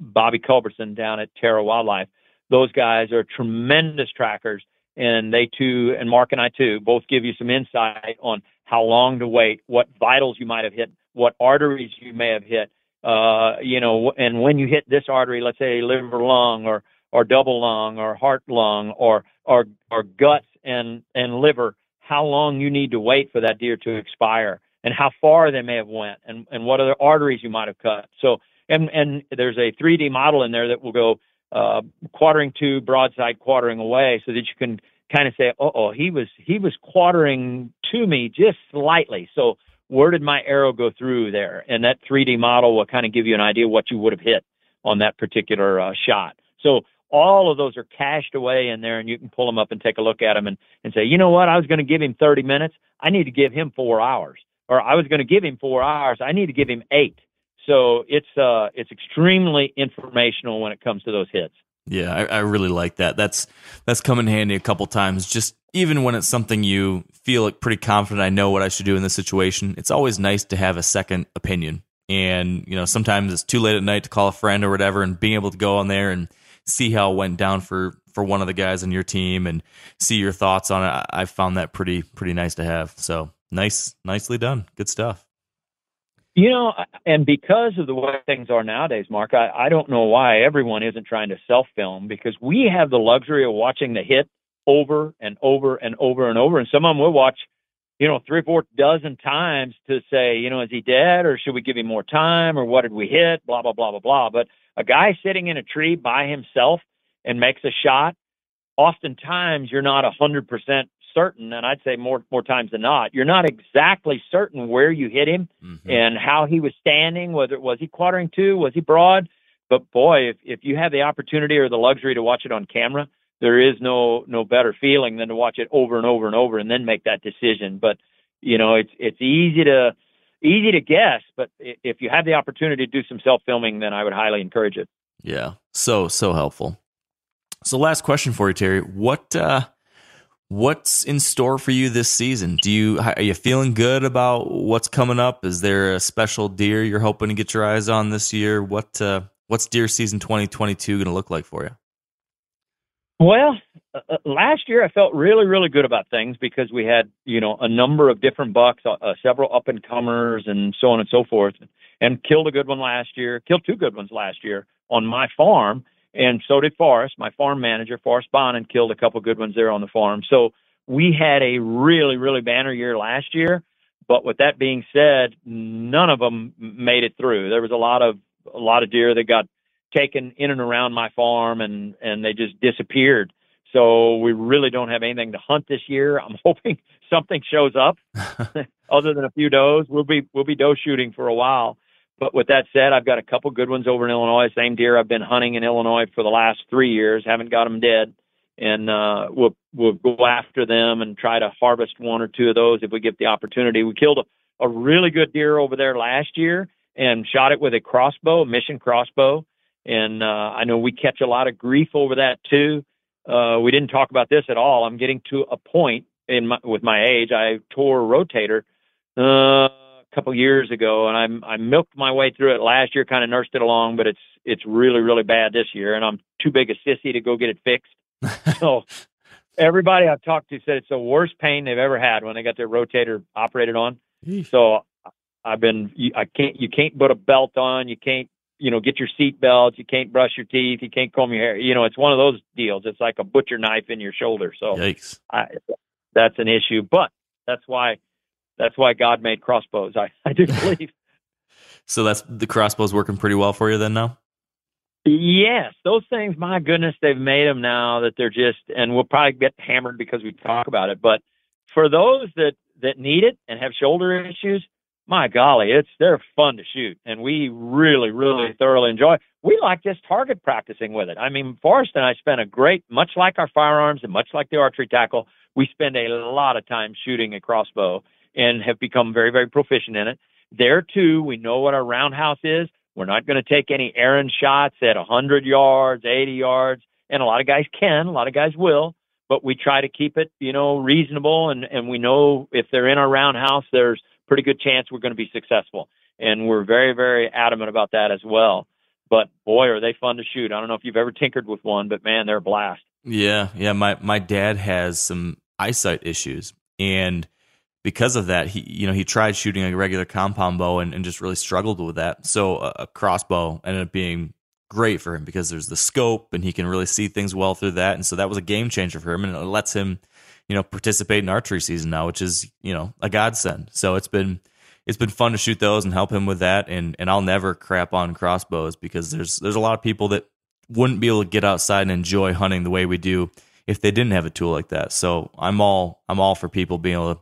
Bobby Culbertson down at Terra Wildlife. Those guys are tremendous trackers, and they too, and Mark and I too, both give you some insight on how long to wait, what vitals you might have hit, what arteries you may have hit, you know, and when you hit this artery, let's say liver lung or double lung or heart lung or guts and liver, how long you need to wait for that deer to expire and how far they may have went and what other arteries you might have cut. So, and there's a 3D model in there that will go quartering to, broadside, quartering away, so that you can kind of say, he was quartering to me just slightly. So where did my arrow go through there? And that 3D model will kind of give you an idea what you would have hit on that particular shot. So all of those are cached away in there, and you can pull them up and take a look at them and say, you know what, I was going to give him 30 minutes. I need to give him 4 hours. Or I was going to give him 4 hours. I need to give him 8. So it's extremely informational when it comes to those hits. Yeah, I really like that. That's come in handy a couple times. Just even when it's something you feel like pretty confident, I know what I should do in this situation. It's always nice to have a second opinion. And you know, sometimes it's too late at night to call a friend or whatever, and being able to go on there and see how it went down for one of the guys on your team and see your thoughts on it. I found that pretty nice to have. So. Nicely done. Good stuff. You know, and because of the way things are nowadays, Mark, I don't know why everyone isn't trying to self-film, because we have the luxury of watching the hit over and over and over and over. And some of them we'll watch, you know, 3 or 4 dozen times to say, you know, is he dead, or should we give him more time, or what did we hit, blah, blah, blah, blah, blah. But a guy sitting in a tree by himself and makes a shot, oftentimes you're not 100% certain, and I'd say more times than not, you're not exactly certain where you hit him and how he was standing, whether was he quartering to, was he broad. But boy, if you have the opportunity or the luxury to watch it on camera, there is no better feeling than to watch it over and over and over and then make that decision. But you know, it's easy to guess, but if you have the opportunity to do some self-filming, then I would highly encourage it. Yeah, so helpful. So last question for you, Terry, what What's in store for you this season? Are you feeling good about what's coming up? Is there a special deer you're hoping to get your eyes on this year? What's deer season 2022 going to look like for you? Well, last year I felt really, really good about things because we had, a number of different bucks, several up and comers and so on and so forth, and killed two good ones last year on my farm. And so did Forrest, my farm manager, Forrest Bond, and killed a couple good ones there on the farm. So we had a really, really banner year last year. But with that being said, none of them made it through. There was a lot of deer that got taken in and around my farm, and they just disappeared. So we really don't have anything to hunt this year. I'm hoping something shows up other than a few does. We'll be doe shooting for a while. But with that said, I've got a couple good ones over in Illinois. Same deer I've been hunting in Illinois for the last 3 years. Haven't got them dead. And we'll go after them and try to harvest one or two of those if we get the opportunity. We killed a really good deer over there last year and shot it with a Mission crossbow. And I know we catch a lot of grief over that, too. We didn't talk about this at all. I'm getting to a point with my age. I tore a rotator a couple years ago, and I milked my way through it last year, kind of nursed it along, but it's really, really bad this year, and I'm too big a sissy to go get it fixed. So everybody I've talked to said it's the worst pain they've ever had when they got their rotator operated on. Eesh. So you can't put a belt on, you can't, get your seat belts. You can't brush your teeth. You can't comb your hair. It's one of those deals. It's like a butcher knife in your shoulder. So that's an issue, but that's why God made crossbows. I do believe. So that's the crossbows working pretty well for you then now? Yes. Those things, my goodness, they've made them now that they're just, and we'll probably get hammered because we talk about it. But for those that need it and have shoulder issues, my golly, they're fun to shoot, and we really, really thoroughly enjoy it. We like just target practicing with it. I mean, Forrest and I spend much like our firearms and much like the archery tackle, we spend a lot of time shooting a crossbow and have become very, very proficient in it. There, too, we know what our roundhouse is. We're not going to take any errant shots at 100 yards, 80 yards, and a lot of guys can, a lot of guys will, but we try to keep it, reasonable, and we know if they're in our roundhouse, there's pretty good chance we're going to be successful. And we're very, very adamant about that as well. But boy, are they fun to shoot. I don't know if you've ever tinkered with one, but man, they're a blast. Yeah. Yeah. My dad has some eyesight issues. And because of that, he tried shooting a regular compound bow and just really struggled with that. So a crossbow ended up being great for him because there's the scope and he can really see things well through that. And so that was a game changer for him. And it lets him, participate in archery season now, which is, a godsend. So it's been fun to shoot those and help him with that. And I'll never crap on crossbows because there's a lot of people that wouldn't be able to get outside and enjoy hunting the way we do if they didn't have a tool like that. So I'm all for people being able to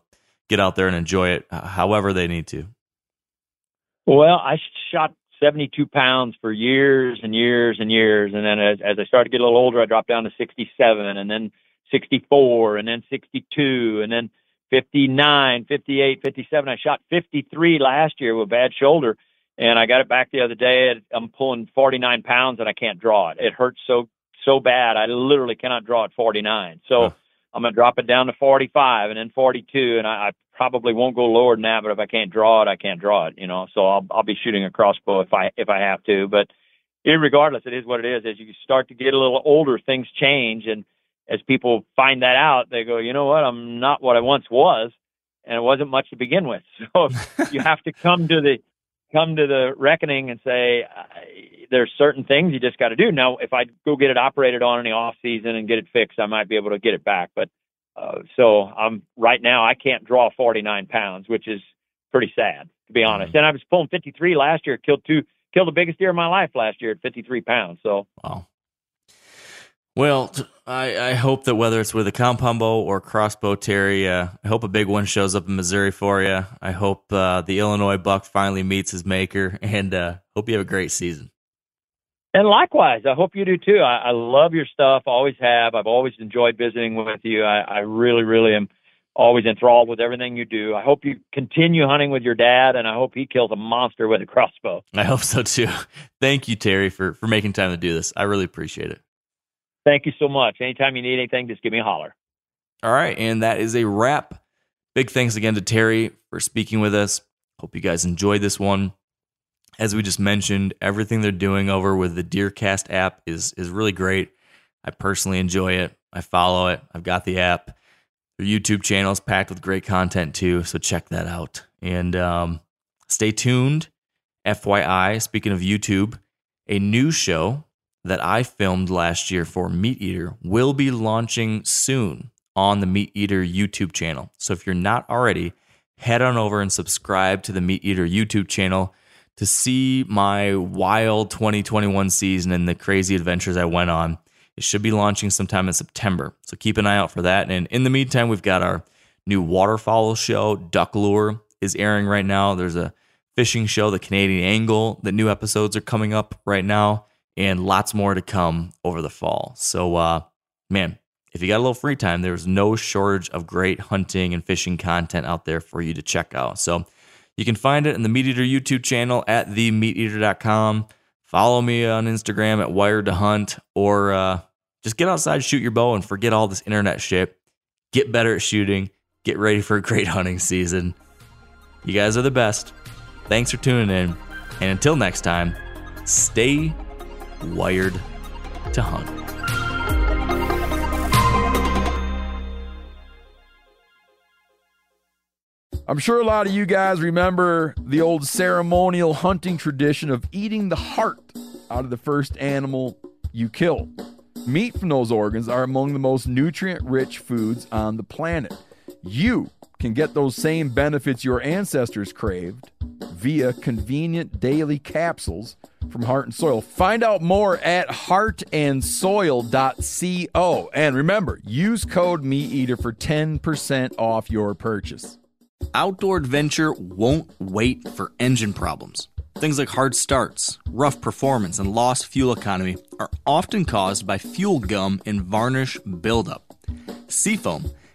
get out there and enjoy it however they need to. Well, I shot 72 pounds for years and years and years. And then as I started to get a little older, I dropped down to 67 and then 64 and then 62 and then 59, 58, 57. I shot 53 last year with a bad shoulder, and I got it back the other day. I'm pulling 49 pounds and I can't draw it. It hurts so bad. I literally cannot draw at 49. So I'm going to drop it down to 45 and then 42. And I probably won't go lower than that, but if I can't draw it, I can't draw it, so I'll be shooting a crossbow if I have to, but regardless, it is what it is. As you start to get a little older, things change. And as people find that out, they go, you know what? I'm not what I once was, and it wasn't much to begin with. So you have to come to the reckoning and say, there's certain things you just got to do. Now, if I go get it operated on in the off season and get it fixed, I might be able to get it back. But so I'm right now, I can't draw 49 pounds, which is pretty sad, to be honest. And I was pulling 53 last year, killed the biggest deer of my life last year at 53 pounds. So wow. Well, I hope that whether it's with a compound bow or crossbow, Terry, I hope a big one shows up in Missouri for you. I hope the Illinois buck finally meets his maker, and hope you have a great season. And likewise, I hope you do too. I love your stuff. I always have. I've always enjoyed visiting with you. I really, really am always enthralled with everything you do. I hope you continue hunting with your dad, and I hope he kills a monster with a crossbow. I hope so too. Thank you, Terry, for making time to do this. I really appreciate it. Thank you so much. Anytime you need anything, just give me a holler. All right, and that is a wrap. Big thanks again to Terry for speaking with us. Hope you guys enjoyed this one. As we just mentioned, everything they're doing over with the DeerCast app is really great. I personally enjoy it. I follow it. I've got the app. Their YouTube channel is packed with great content too, so check that out. And stay tuned. FYI, speaking of YouTube, a new show that I filmed last year for Meat Eater will be launching soon on the Meat Eater YouTube channel. So if you're not already, head on over and subscribe to the Meat Eater YouTube channel to see my wild 2021 season and the crazy adventures I went on. It should be launching sometime in September, so keep an eye out for that. And in the meantime, we've got our new waterfowl show, Duck Lure, is airing right now. There's a fishing show, The Canadian Angle. The new episodes are coming up right now, and lots more to come over the fall. So, man, if you got a little free time, there's no shortage of great hunting and fishing content out there for you to check out. So you can find it in the Meat Eater YouTube channel at themeateater.com. Follow me on Instagram at Wired to Hunt, or just get outside, shoot your bow, and forget all this internet shit. Get better at shooting. Get ready for a great hunting season. You guys are the best. Thanks for tuning in. And until next time, stay wired to hunt. I'm sure a lot of you guys remember the old ceremonial hunting tradition of eating the heart out of the first animal you kill. Meat from those organs are among the most nutrient-rich foods on the planet. You can get those same benefits your ancestors craved via convenient daily capsules from Heart and Soil. Find out more at heartandsoil.co. And remember, use code MeatEater for 10% off your purchase. Outdoor adventure won't wait for engine problems. Things like hard starts, rough performance, and lost fuel economy are often caused by fuel gum and varnish buildup. Seafoam